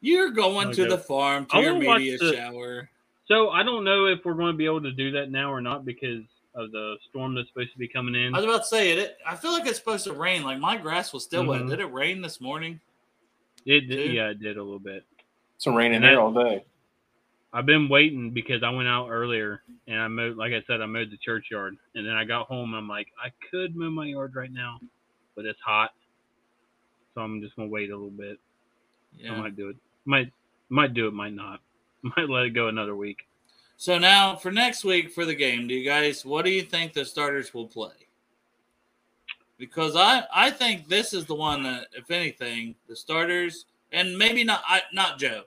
you're going to the farm to your media shower. So I don't know if we're going to be able to do that now or not because of the storm that's supposed to be coming in. I was about to say it. I feel like it's supposed to rain. Like my grass was still wet. Did it rain this morning? It did. Yeah, it did a little bit. It's raining here all day. I've been waiting because I went out earlier and I mowed. Like I said, I mowed the churchyard, and then I got home. And I'm like, I could mow my yard right now, but it's hot, so I'm just gonna wait a little bit. Yeah. I might do it. Might do it. Might not. Might let it go another week. So now for next week for the game, do you guys? What do you think the starters will play? Because I think this is the one that, if anything, the starters and maybe not Joe,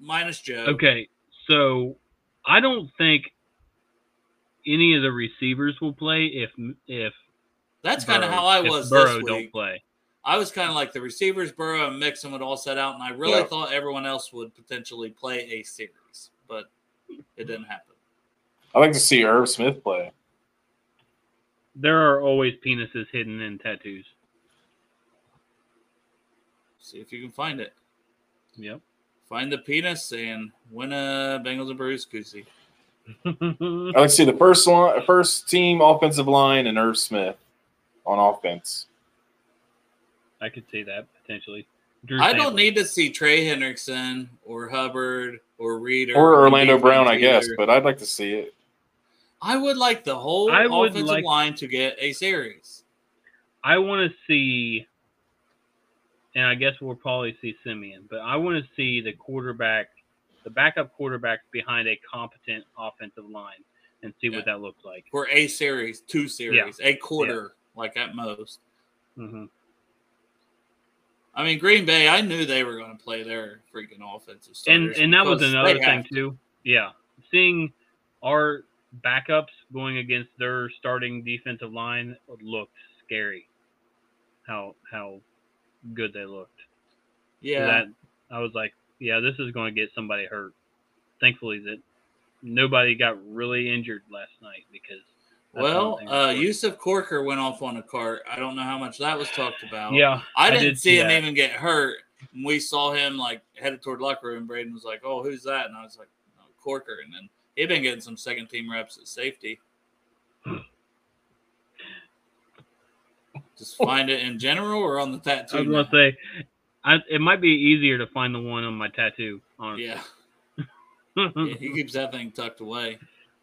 minus Joe. Okay, so I don't think any of the receivers will play if that's kind of how I was this week. Don't play. I was kind of like the receivers, Burrow and Mixon would all set out, and I really thought everyone else would potentially play a series, but it didn't happen. I like to see Irv Smith play. There are always penises hidden in tattoos. See if you can find it. Yep. Find the penis and win a Bengals and Brews koozie. I like to see the first team offensive line and Irv Smith on offense. I could see that potentially. I don't need to see Trey Hendrickson or Hubbard or Reed or Orlando Brown, I guess, but I'd like to see it. I would like the whole offensive line to get a series. I want to see, and I guess we'll probably see Simeon, but I want to see the backup quarterback behind a competent offensive line and see what that looks like. For a series, two series, a quarter, like at most. Mm-hmm. I mean, Green Bay, I knew they were going to play their freaking offensive starters. And that was another thing, too. Yeah. Seeing our backups going against their starting defensive line looked scary. How good they looked. Yeah, I was like, yeah, this is going to get somebody hurt. Thankfully, that nobody got really injured last night because. Well, Yusuf Corker went off on a cart. I don't know how much that was talked about. Yeah, I didn't see him even get hurt. And we saw him like headed toward locker room. Braden was like, "Oh, who's that?" And I was like, "No, Corker." And then. He'd been getting some second team reps at safety. Just find it in general or on the tattoo. I was going to say, it might be easier to find the one on my tattoo. Honestly. Yeah. He keeps that thing tucked away.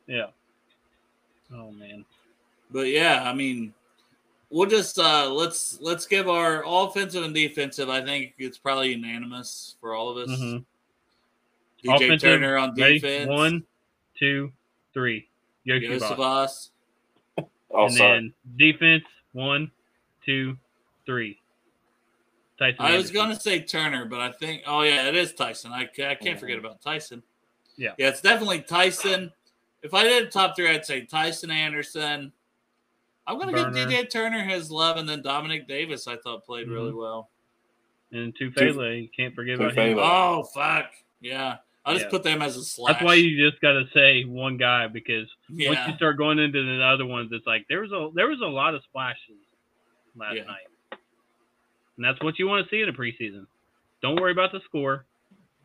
Yeah. Oh man. But yeah, I mean, we'll just let's give our offensive and defensive. I think it's probably unanimous for all of us. Mm-hmm. DJ Turner on defense. 1, 2, 3. Iosivas. And then defense, 1, 2, 3. Tycen Anderson. I was going to say Turner, but I think, it is Tycen. I can't forget about Tycen. Yeah. Yeah, it's definitely Tycen. If I did a top three, I'd say Tycen Anderson. I'm going to give DJ Turner his love, and then Dominique Davis, I thought, played really well. And Tufele, you can't forget about him. Oh, fuck. Yeah. I just put them as a slash. That's why you just got to say one guy because once you start going into the other ones, it's like there was a lot of splashes last night, and that's what you want to see in a preseason. Don't worry about the score.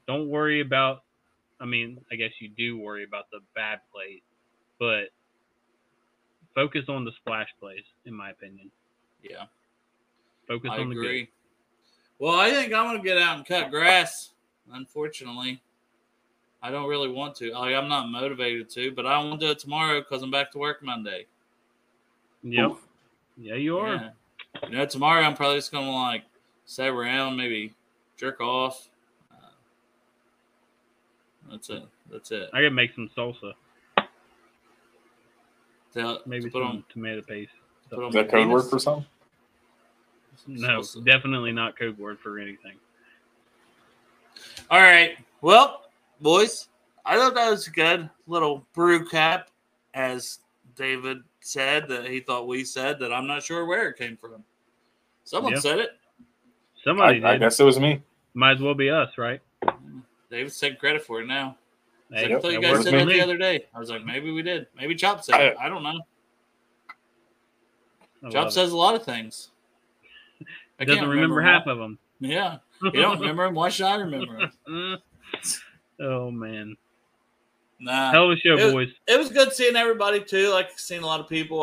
Don't worry about. I mean, I guess you do worry about the bad plays, but focus on the splash plays, in my opinion. Yeah. Focus on the game. Well, I think I'm going to get out and cut grass, unfortunately. I don't really want to. Like, I'm not motivated to, but I won't do it tomorrow because I'm back to work Monday. Yep. Yeah, you are. Yeah. You know, tomorrow I'm probably just going to, like, sit around, maybe jerk off. That's it. I can make some salsa. Maybe put on tomato paste. Is that code word for something? No, salsa. Definitely not code word for anything. All right. Well, boys, I thought that was a good little brew cap, as David said that he thought we said that I'm not sure where it came from. Someone said it. Somebody did. I guess it was me. Might as well be us, right? David's taking credit for it now. Hey, I thought you guys said that the other day. I was like, maybe we did. Maybe Chop said it. I don't know. Chop says a lot of things. I doesn't remember half of them. Yeah. You don't remember them? Why should I remember them? Oh, man. Nah. Hell of a show, boys. It was good seeing everybody, too. Like, I've seen a lot of people.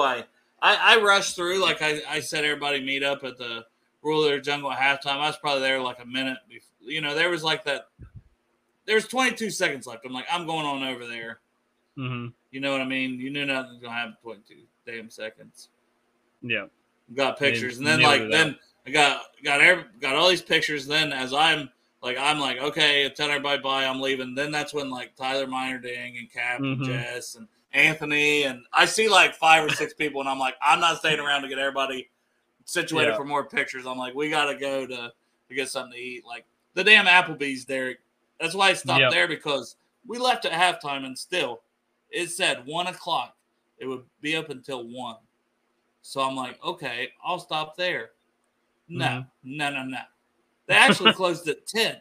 I rushed through. Like, I said everybody meet up at the Ruler Jungle at halftime. I was probably there like a minute before. You know, there was like that. There's 22 seconds left. I'm like, I'm going on over there. Mm-hmm. You know what I mean? You knew nothing was going to happen 22 damn seconds. Yeah. Got pictures. And then I got all these pictures. Then as I'm like, okay, tell everybody bye, I'm leaving. Then that's when, like, Tyler Minerding and Cap and Jess and Anthony. And I see, like, 5 or 6 people, and I'm like, I'm not staying around to get everybody situated for more pictures. I'm like, we got to go to get something to eat. Like, the damn Applebee's there. That's why I stopped there, because we left at halftime and still it said 1 o'clock. It would be up until 1. So I'm like, okay, I'll stop there. No. They actually closed at 10.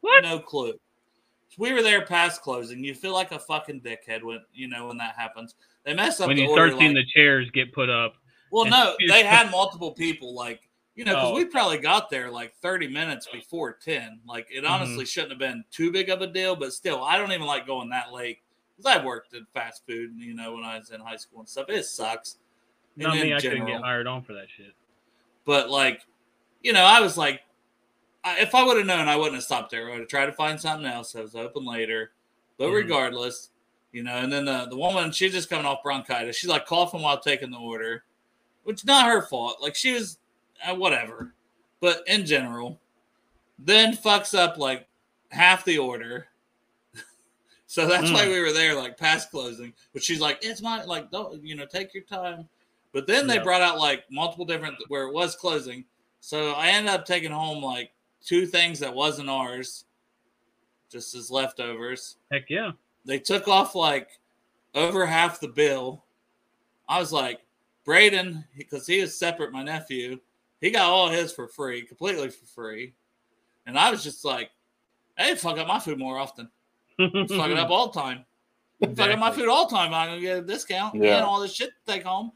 What? No clue. So we were there past closing. You feel like a fucking dickhead when that happens. They mess up when the order. When you start seeing, like, the chairs get put up. Well, no, they had multiple people, like, you know, because we probably got there like 30 minutes before 10. Like, it honestly shouldn't have been too big of a deal, but still, I don't even like going that late because I worked at fast food, you know, when I was in high school and stuff. It sucks. Not me, I couldn't get hired on for that shit. But, like, you know, I was like, if I would have known, I wouldn't have stopped there. I would have tried to find something else that was open later. But regardless, you know, and then the woman, she's just coming off bronchitis. She's, like, coughing while taking the order, which is not her fault. Like, she was... whatever, but in general, then fucks up like half the order. So that's why we were there like past closing. But she's like, it's not like, don't, you know, take your time. But then they brought out like multiple different where it was closing. So I ended up taking home like 2 things that wasn't ours, just as leftovers. Heck yeah! They took off like over half the bill. I was like, Braden, because he is separate, my nephew. He got all his for free, completely for free. And I was just like, hey, fuck up my food more often. Fuck it up all the time. Exactly. Fuck up my food all the time. I'm going to get a discount and all this shit to take home.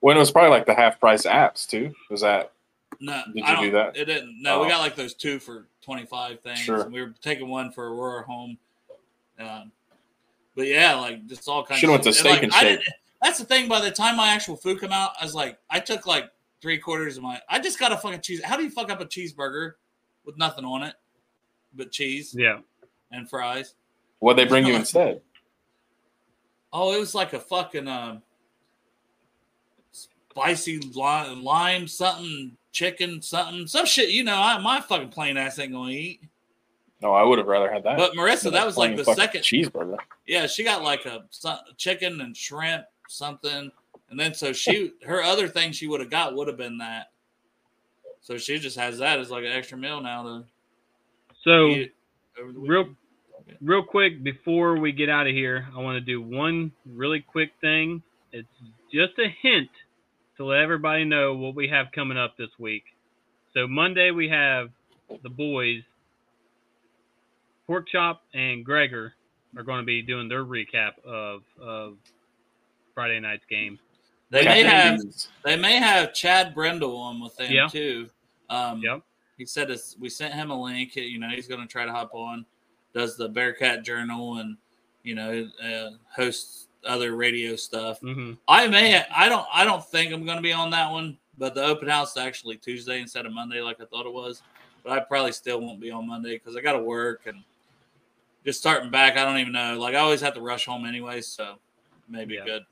When it was probably like the half-price apps, too. Was that? No, did you do that? It didn't. No, we got like those 2 for 25 things. Sure. And we were taking one for Aurora home. But yeah, like just all kinds of shit. Should have went to Steak and Shake. That's the thing. By the time my actual food came out, I was like, I took like 3/4 of my. I just got a fucking cheese. How do you fuck up a cheeseburger with nothing on it but cheese? Yeah, and fries. What'd they bring you instead? Oh, it was like a fucking spicy lime something, chicken something, some shit. You know, my fucking plain ass ain't gonna eat. No, I would have rather had that. But Marissa, that was like the second cheeseburger. Yeah, she got like a chicken and shrimp something. And then so her other thing she would have got would have been that. So she just has that as like an extra meal now. Real quick, before we get out of here, I want to do one really quick thing. It's just a hint to let everybody know what we have coming up this week. So Monday we have the boys, Porkchop and Gregor, are going to be doing their recap of Friday night's game. They may have Chad Brendel on with them too. He said we sent him a link. You know, he's going to try to hop on. Does the Bearcat Journal and you know hosts other radio stuff. Mm-hmm. I don't think I'm going to be on that one, But the open house is actually Tuesday instead of Monday like I thought it was. But I probably still won't be on Monday because I got to work and just starting back. I don't even know. Like, I always have to rush home anyway, so maybe good,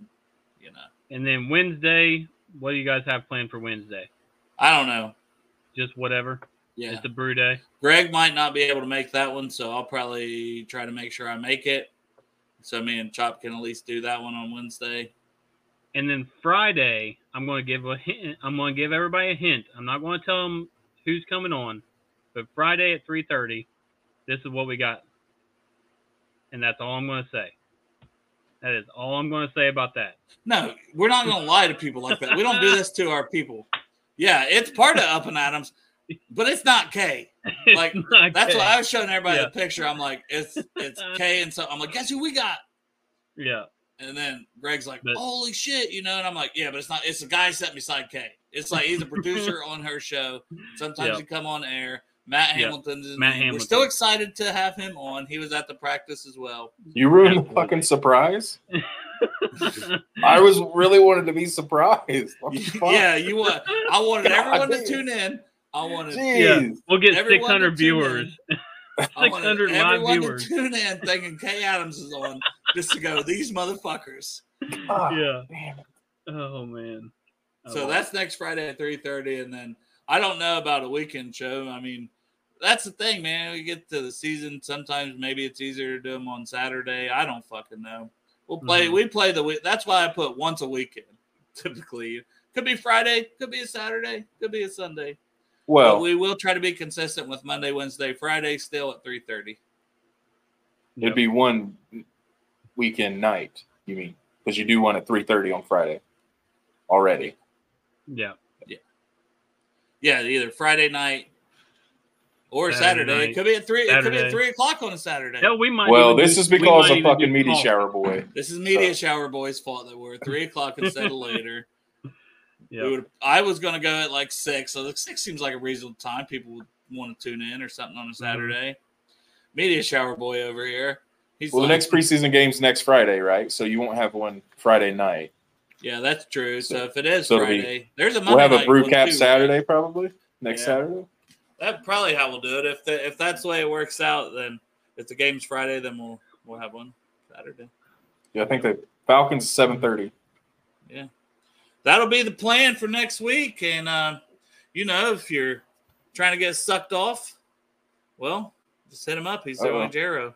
you know. And then Wednesday, what do you guys have planned for Wednesday? I don't know. Just whatever? Yeah. It's a brew day. Greg might not be able to make that one, so I'll probably try to make sure I make it. So me and Chop can at least do that one on Wednesday. And then Friday, I'm going to give a hint. I'm going to give everybody a hint. I'm not going to tell them who's coming on, but Friday at 3:30, this is what we got. And that's all I'm going to say. That is all I'm going to say about that. No, we're not going to lie to people like that. We don't do this to our people. Yeah, it's part of Up and Adams, but it's not K. Like, that's why I was showing everybody the picture. I'm like, it's K and so I'm like, guess who we got? Yeah. And then Greg's like, holy shit, you know? And I'm like, yeah, but it's not. It's the guy sitting beside K. It's like he's a producer on her show. Sometimes he come on air. Matt Hamilton's in Matt Hamilton. We're still excited to have him on. He was at the practice as well. You ruined the fucking surprise. I was really wanted to be surprised. Yeah, you want. I wanted everyone to tune in. I wanted. We'll get 600 viewers. 600 live viewers. To tune in, thinking K Adams is on just to go. These motherfuckers. God, yeah. Man. Oh man. So that's next Friday at 3:30, and then I don't know about a weekend show. I mean. That's the thing, man. We get to the season. Sometimes maybe it's easier to do them on Saturday. I don't fucking know. We'll play. We play the week. That's why I put once a weekend. Typically, could be Friday, could be a Saturday, could be a Sunday. Well, but we will try to be consistent with Monday, Wednesday, Friday. Still at 3:30. It'd be one weekend night. You mean because you do one at 3:30 on Friday already? Yeah. Yeah. Yeah. Either Friday night. Or Saturday. It could be at 3. Saturday. It could be at 3 o'clock on a Saturday. No, we might. Well, this is because of fucking media shower boy. This is media shower boy's fault that we're at 3 o'clock instead of later. Yeah, I was going to go at like 6. So 6 seems like a reasonable time. People would want to tune in or something on a Saturday. Media shower boy over here. He's the next preseason game's next Friday, right? So you won't have one Friday night. Yeah, that's true. So if it is Friday, there's a Monday. We'll have a brew cap Saturday probably next Saturday. That's probably how we'll do it. If that's the way it works out, then if the game's Friday, then we'll have one Saturday. Yeah, I think the Falcons 7:30. Yeah, that'll be the plan for next week. And you know, if you're trying to get sucked off, well, just hit him up. He's the only Jero.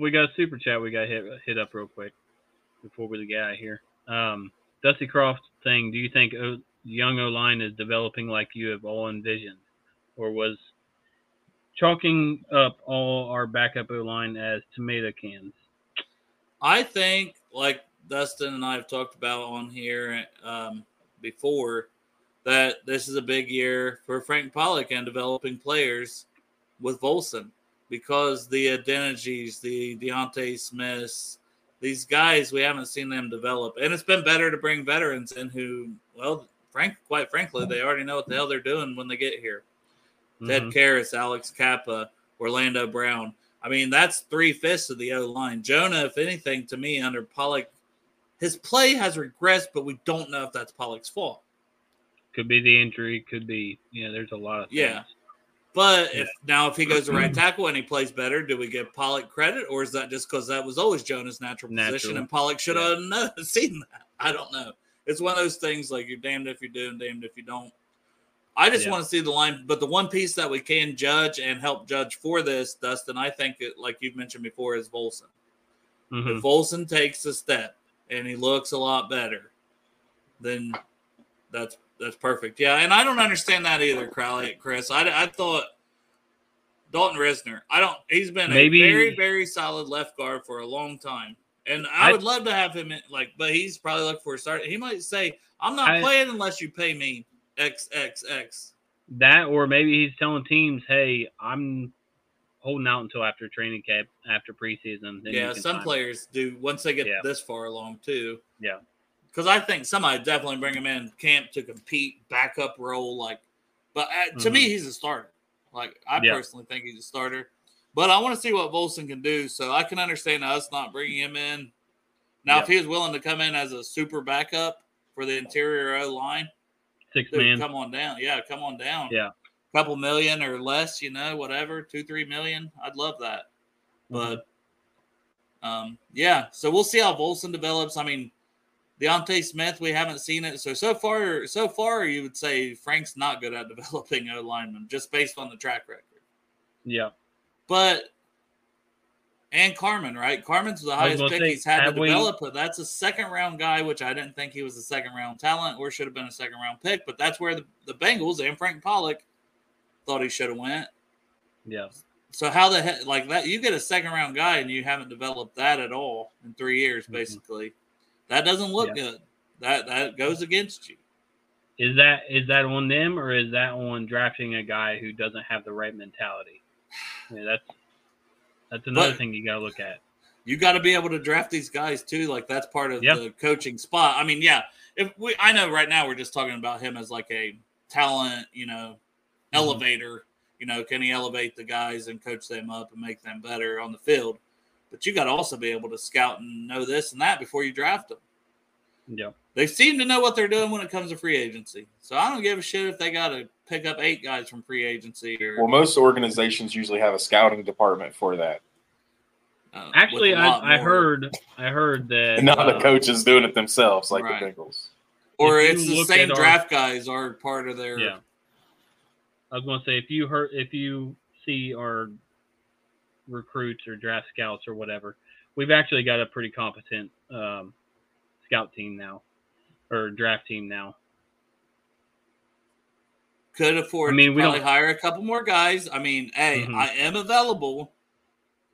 We got a super chat. We got hit up real quick before we get out of here. Dusty Croft saying, do you think young O-line is developing like you have all envisioned, or was chalking up all our backup O-line as tomato cans? I think, like Dustin and I have talked about on here before, that this is a big year for Frank Pollock and developing players with Volson, because the Adenijis, the Deontay Smiths, these guys, we haven't seen them develop. And it's been better to bring veterans in who, well, quite frankly, they already know what the hell they're doing when they get here. Ted Karras, Alex Kappa, Orlando Brown. I mean, that's 3/5 of the O-line. Jonah, if anything, to me, under Pollock, his play has regressed, but we don't know if that's Pollock's fault. Could be the injury. Could be, there's a lot of things. Yeah. But if he goes to right tackle and he plays better, do we give Pollock credit? Or is that just because that was always Jonah's natural position and Pollock should have seen that? I don't know. It's one of those things like you're damned if you do and damned if you don't. I just want to see the line. But the one piece that we can judge and help judge for this, Dustin, I think, like you've mentioned before, is Volson. If Volson takes a step and he looks a lot better, then that's perfect. Yeah, and I don't understand that either, Crowley, Chris. I thought Dalton Risner. He's been a very, very solid left guard for a long time. And I would love to have him in, but he's probably looking for a start. He might say, I'm not playing unless you pay me XXX. That, or maybe he's telling teams, hey, I'm holding out until after training camp, after preseason. Yeah, some players do once they get this far along, too. Yeah. Because I think somebody definitely bring him in camp to compete, backup role. To me, he's a starter. I personally think he's a starter. But I want to see what Volson can do, so I can understand us not bringing him in. Now, if he was willing to come in as a super backup for the interior O line. Six man. Come on down. Yeah, come on down. Yeah. A couple million or less, you know, whatever, $2-3 million. I'd love that. But, yeah, so we'll see how Volson develops. I mean, Deonte Smith, we haven't seen it. So far, you would say Frank's not good at developing O linemen just based on the track record. Yeah. But, and Carman, right? Carman's the highest pick he's had to develop, but that's a second-round guy, which I didn't think he was a second-round talent or should have been a second-round pick, but that's where the Bengals and Frank Pollock thought he should have went. Yeah. So how the heck, like that, you get a second-round guy and you haven't developed that at all in 3 years, basically. That doesn't look good. That goes against you. Is that on them, or is that on drafting a guy who doesn't have the right mentality? I mean, that's another thing you got to look at. You got to be able to draft these guys too. Like that's part of the coaching spot. I mean, yeah. I know right now we're just talking about him as like a talent, you know, elevator. You know, can he elevate the guys and coach them up and make them better on the field? But you got to also be able to scout and know this and that before you draft them. Yeah, they seem to know what they're doing when it comes to free agency. So I don't give a shit if they got to pick up 8 guys from free agency. Well, most organizations usually have a scouting department for that. Actually, I heard that not the coaches doing it themselves, like the Bengals. Or it's the same draft guys are part of their. Yeah. I was going to say if you see our recruits or draft scouts or whatever, we've actually got a pretty competent scout team now, or draft team now. Could afford to probably hire a couple more guys. I mean, hey, I am available.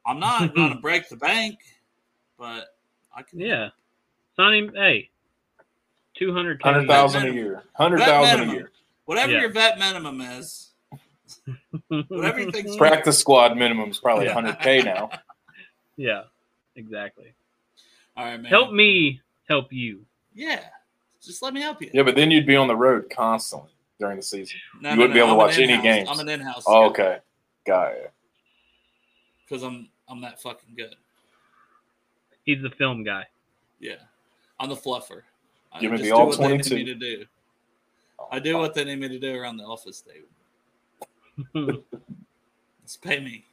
I'm not going to break the bank, but I can. Yeah. Sign him, hey, $200,000 a year. $100,000 a year. Whatever your vet minimum is. Whatever you think. Practice squad minimum is probably $100K now. Yeah, exactly. All right, man. Help me help you. Yeah. Just let me help you. Yeah, but then you'd be on the road constantly during the season. You wouldn't be able to watch any games. I'm an in-house. Oh, okay. Got it. Because I'm that fucking good. He's the film guy. Yeah. I'm the fluffer. Give me the all 22. They need me to do. I do what they need me to do around the office table. Just pay me.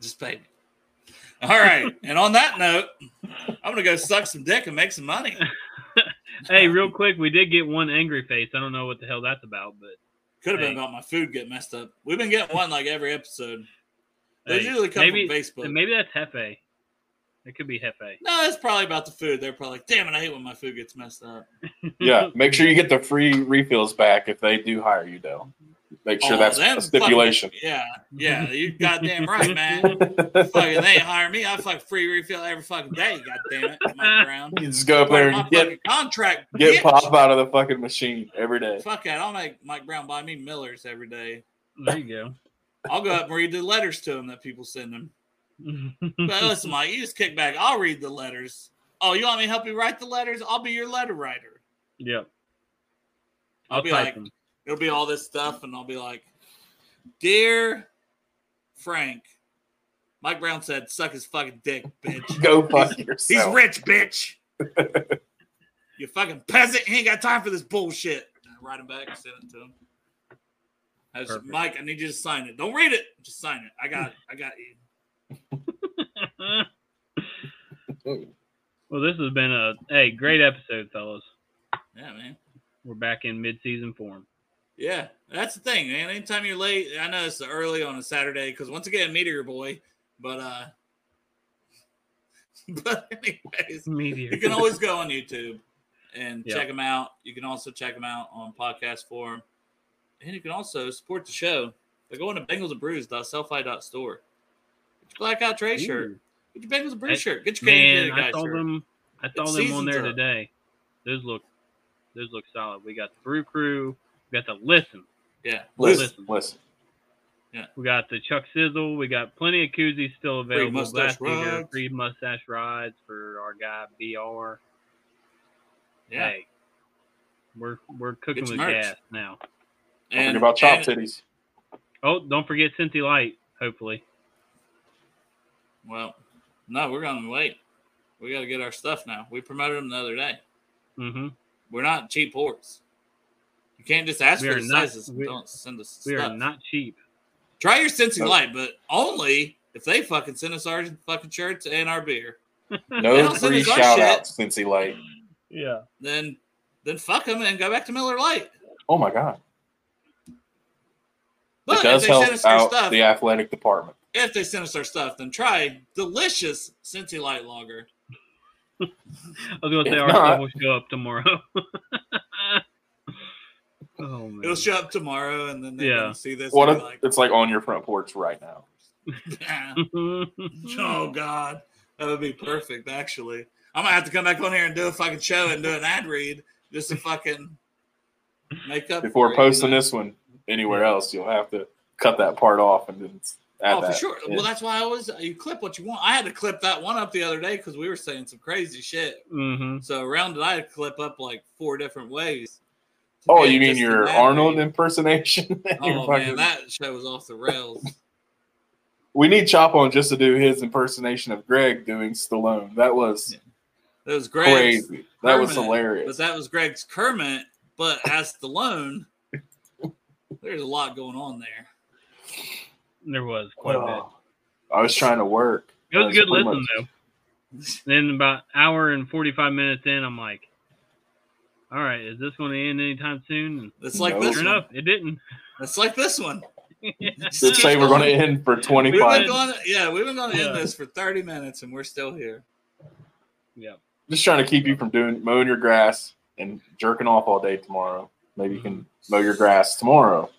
Just pay me. All right. And on that note, I'm going to go suck some dick and make some money. Hey, real quick, we did get one angry face. I don't know what the hell that's about, but could have been about my food getting messed up. We've been getting one like every episode. They usually come from Facebook. Maybe that's Hefe. It could be Hefe. No, it's probably about the food. They're probably like, damn it, I hate when my food gets messed up. Yeah, make sure you get the free refills back if they do hire you, Dale. Make sure that's a stipulation. Fucking, yeah, you goddamn right, man. Fucking, they ain't hire me. I fucking free refill every fucking day. Goddamn it, Mike Brown. You just go up there and get contract. Get pop out of the fucking machine every day. Fuck that. I'll make Mike Brown buy me Miller's every day. There you go. I'll go up and read the letters to him that people send him. But listen, Mike, you just kick back. I'll read the letters. Oh, you want me to help you write the letters? I'll be your letter writer. Yeah. I'll be like, them. It'll be all this stuff, and I'll be like, "Dear Frank, Mike Brown said, suck his fucking dick, bitch. Go fuck yourself. He's rich, bitch. You fucking peasant. He ain't got time for this bullshit." And I write him back and send it to him. I said, "Mike, I need you to sign it. Don't read it. Just sign it. I got it. I got you." Well, this has been a great episode, fellas. Yeah, man. We're back in mid-season form. Yeah, that's the thing, man. Anytime you're late, I know it's early on a Saturday because once again, Meteor Boy. But anyways, Meteor. You can always go on YouTube and check them out. You can also check them out on podcast form, and you can also support the show by going to BengalsandBrews.selfie.store. Get your Blackout Trey shirt. Get your Bengals and Brews shirt. Get your Canadian guy shirt. I saw them on there today. Those look solid. We got the Brew Crew. We got the Listen. Yeah. Listen. Yeah. We got the Chuck Sizzle. We got plenty of koozies still available. Free mustache rides for our guy BR. Yeah. Hey, we're cooking with gas now. And about chop titties. Oh, don't forget Cincy Light, hopefully. Well, no, we're gonna wait. We gotta get our stuff now. We promoted them the other day. Mm-hmm. We're not cheap horse. You can't just ask for sizes. Don't send us stuff. We are not cheap. Try your Cincy Light, but only if they fucking send us our fucking shirts and our beer. No free shout-outs, Cincy Light. Yeah. Then fuck them and go back to Miller Lite. Oh, my God. But it does help out stuff, the athletic department. If they send us our stuff, then try delicious Cincy Light Lager. I was going to say, our stuff will show up tomorrow. Oh, man. It'll show up tomorrow, and then they can see this. What if, like, it's like on your front porch right now. Oh, God. That would be perfect, actually. I'm going to have to come back on here and do a fucking show and do an ad read just to fucking make up. Before posting this one anywhere else, you'll have to cut that part off and then add that. Oh, for sure. In. Well, that's why I always – you clip what you want. I had to clip that one up the other day because we were saying some crazy shit. Mm-hmm. So, Rounded, I had to clip up like 4 different ways. Oh, you mean your Arnold impersonation? Oh, man, that show was off the rails. We need Chop on just to do his impersonation of Greg doing Stallone. That was Greg's crazy. That was hilarious. But that was Greg's Kermit, but as Stallone, there's a lot going on there. There was quite a bit. I was trying to work. It was a good listen, though. Then about an hour and 45 minutes in, I'm like, all right, is this going to end anytime soon? It's like this one. Sure enough, it didn't. It's like this one. Let's say we're going to end for 25. We've been going to end this for 30 minutes, and we're still here. Yeah. Just trying to keep you from mowing your grass and jerking off all day tomorrow. Maybe you can mow your grass tomorrow.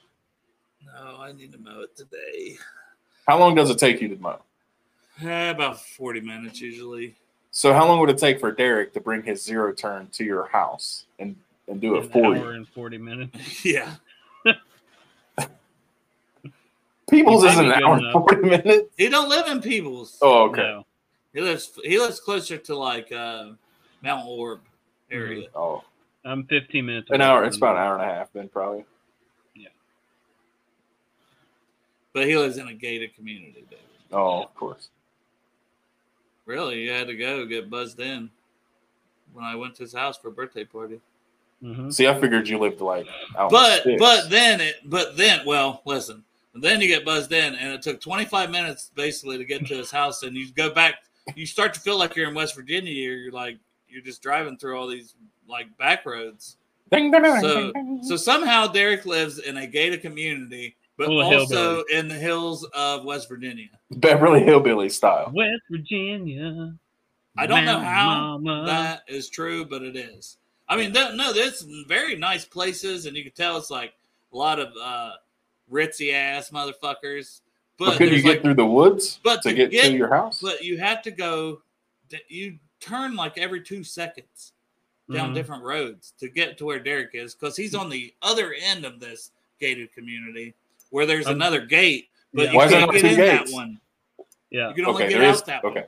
No, I need to mow it today. How long does it take you to mow? About 40 minutes usually. So how long would it take for Derek to bring his zero turn to your house and do it for you? An hour and 40 minutes. Yeah. Peebles isn't an hour and 40 minutes. He don't live in Peebles. Oh, okay. No. He lives closer to like Mount Orb area. Oh. I'm 15 minutes away. An hour. It's about an hour and a half then probably. Yeah. But he lives in a gated community, dude. Oh, of course. Really, you had to go get buzzed in when I went to his house for a birthday party. Mm-hmm. See, I figured you lived like out. But then you get buzzed in, and it took 25 minutes basically to get to his house, and you go back. You start to feel like you're in West Virginia. You're just driving through all these like back roads. So somehow Derek lives in a gated community. But also in the hills of West Virginia. Beverly Hillbilly style. West Virginia. I don't know how that is true, but it is. I mean, there's some very nice places, and you can tell it's like a lot of ritzy-ass motherfuckers. But could you get through the woods to get to your house? But you have to go – you turn like every 2 seconds down different roads to get to where Derek is because he's on the other end of this gated community. Where there's another gate, but you can't get in that one. Yeah. You can only get out that one. Okay.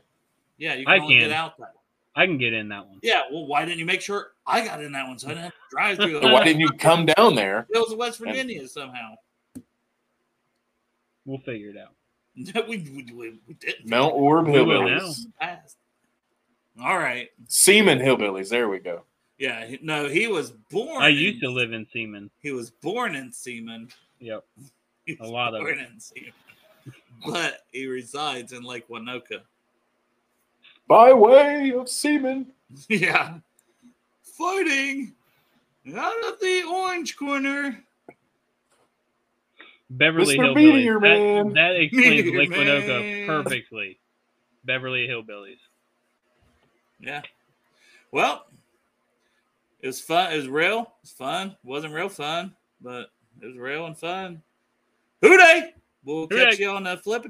Yeah, you can only get out that one. I can get in that one. Yeah, well, why didn't you make sure I got in that one so I didn't have to drive through that one? Why didn't you come down there? It was West Virginia somehow. We'll figure it out. we didn't. Mount Orb Hillbillies. All right. Seaman Hillbillies. There we go. Yeah, no, he was born. I used to live in Seaman. He was born in Seaman. Yep. A lot of it. But he resides in Lake Winoka. By way of Seaman. Yeah. Fighting out of the orange corner. Beverly Hillbillies. That explains Meteor Lake Winoka perfectly. Beverly Hillbillies. Yeah. Well, it was fun. It was real. It was fun. It wasn't real fun, but it was real and fun. Hooray! We'll catch you on the flip.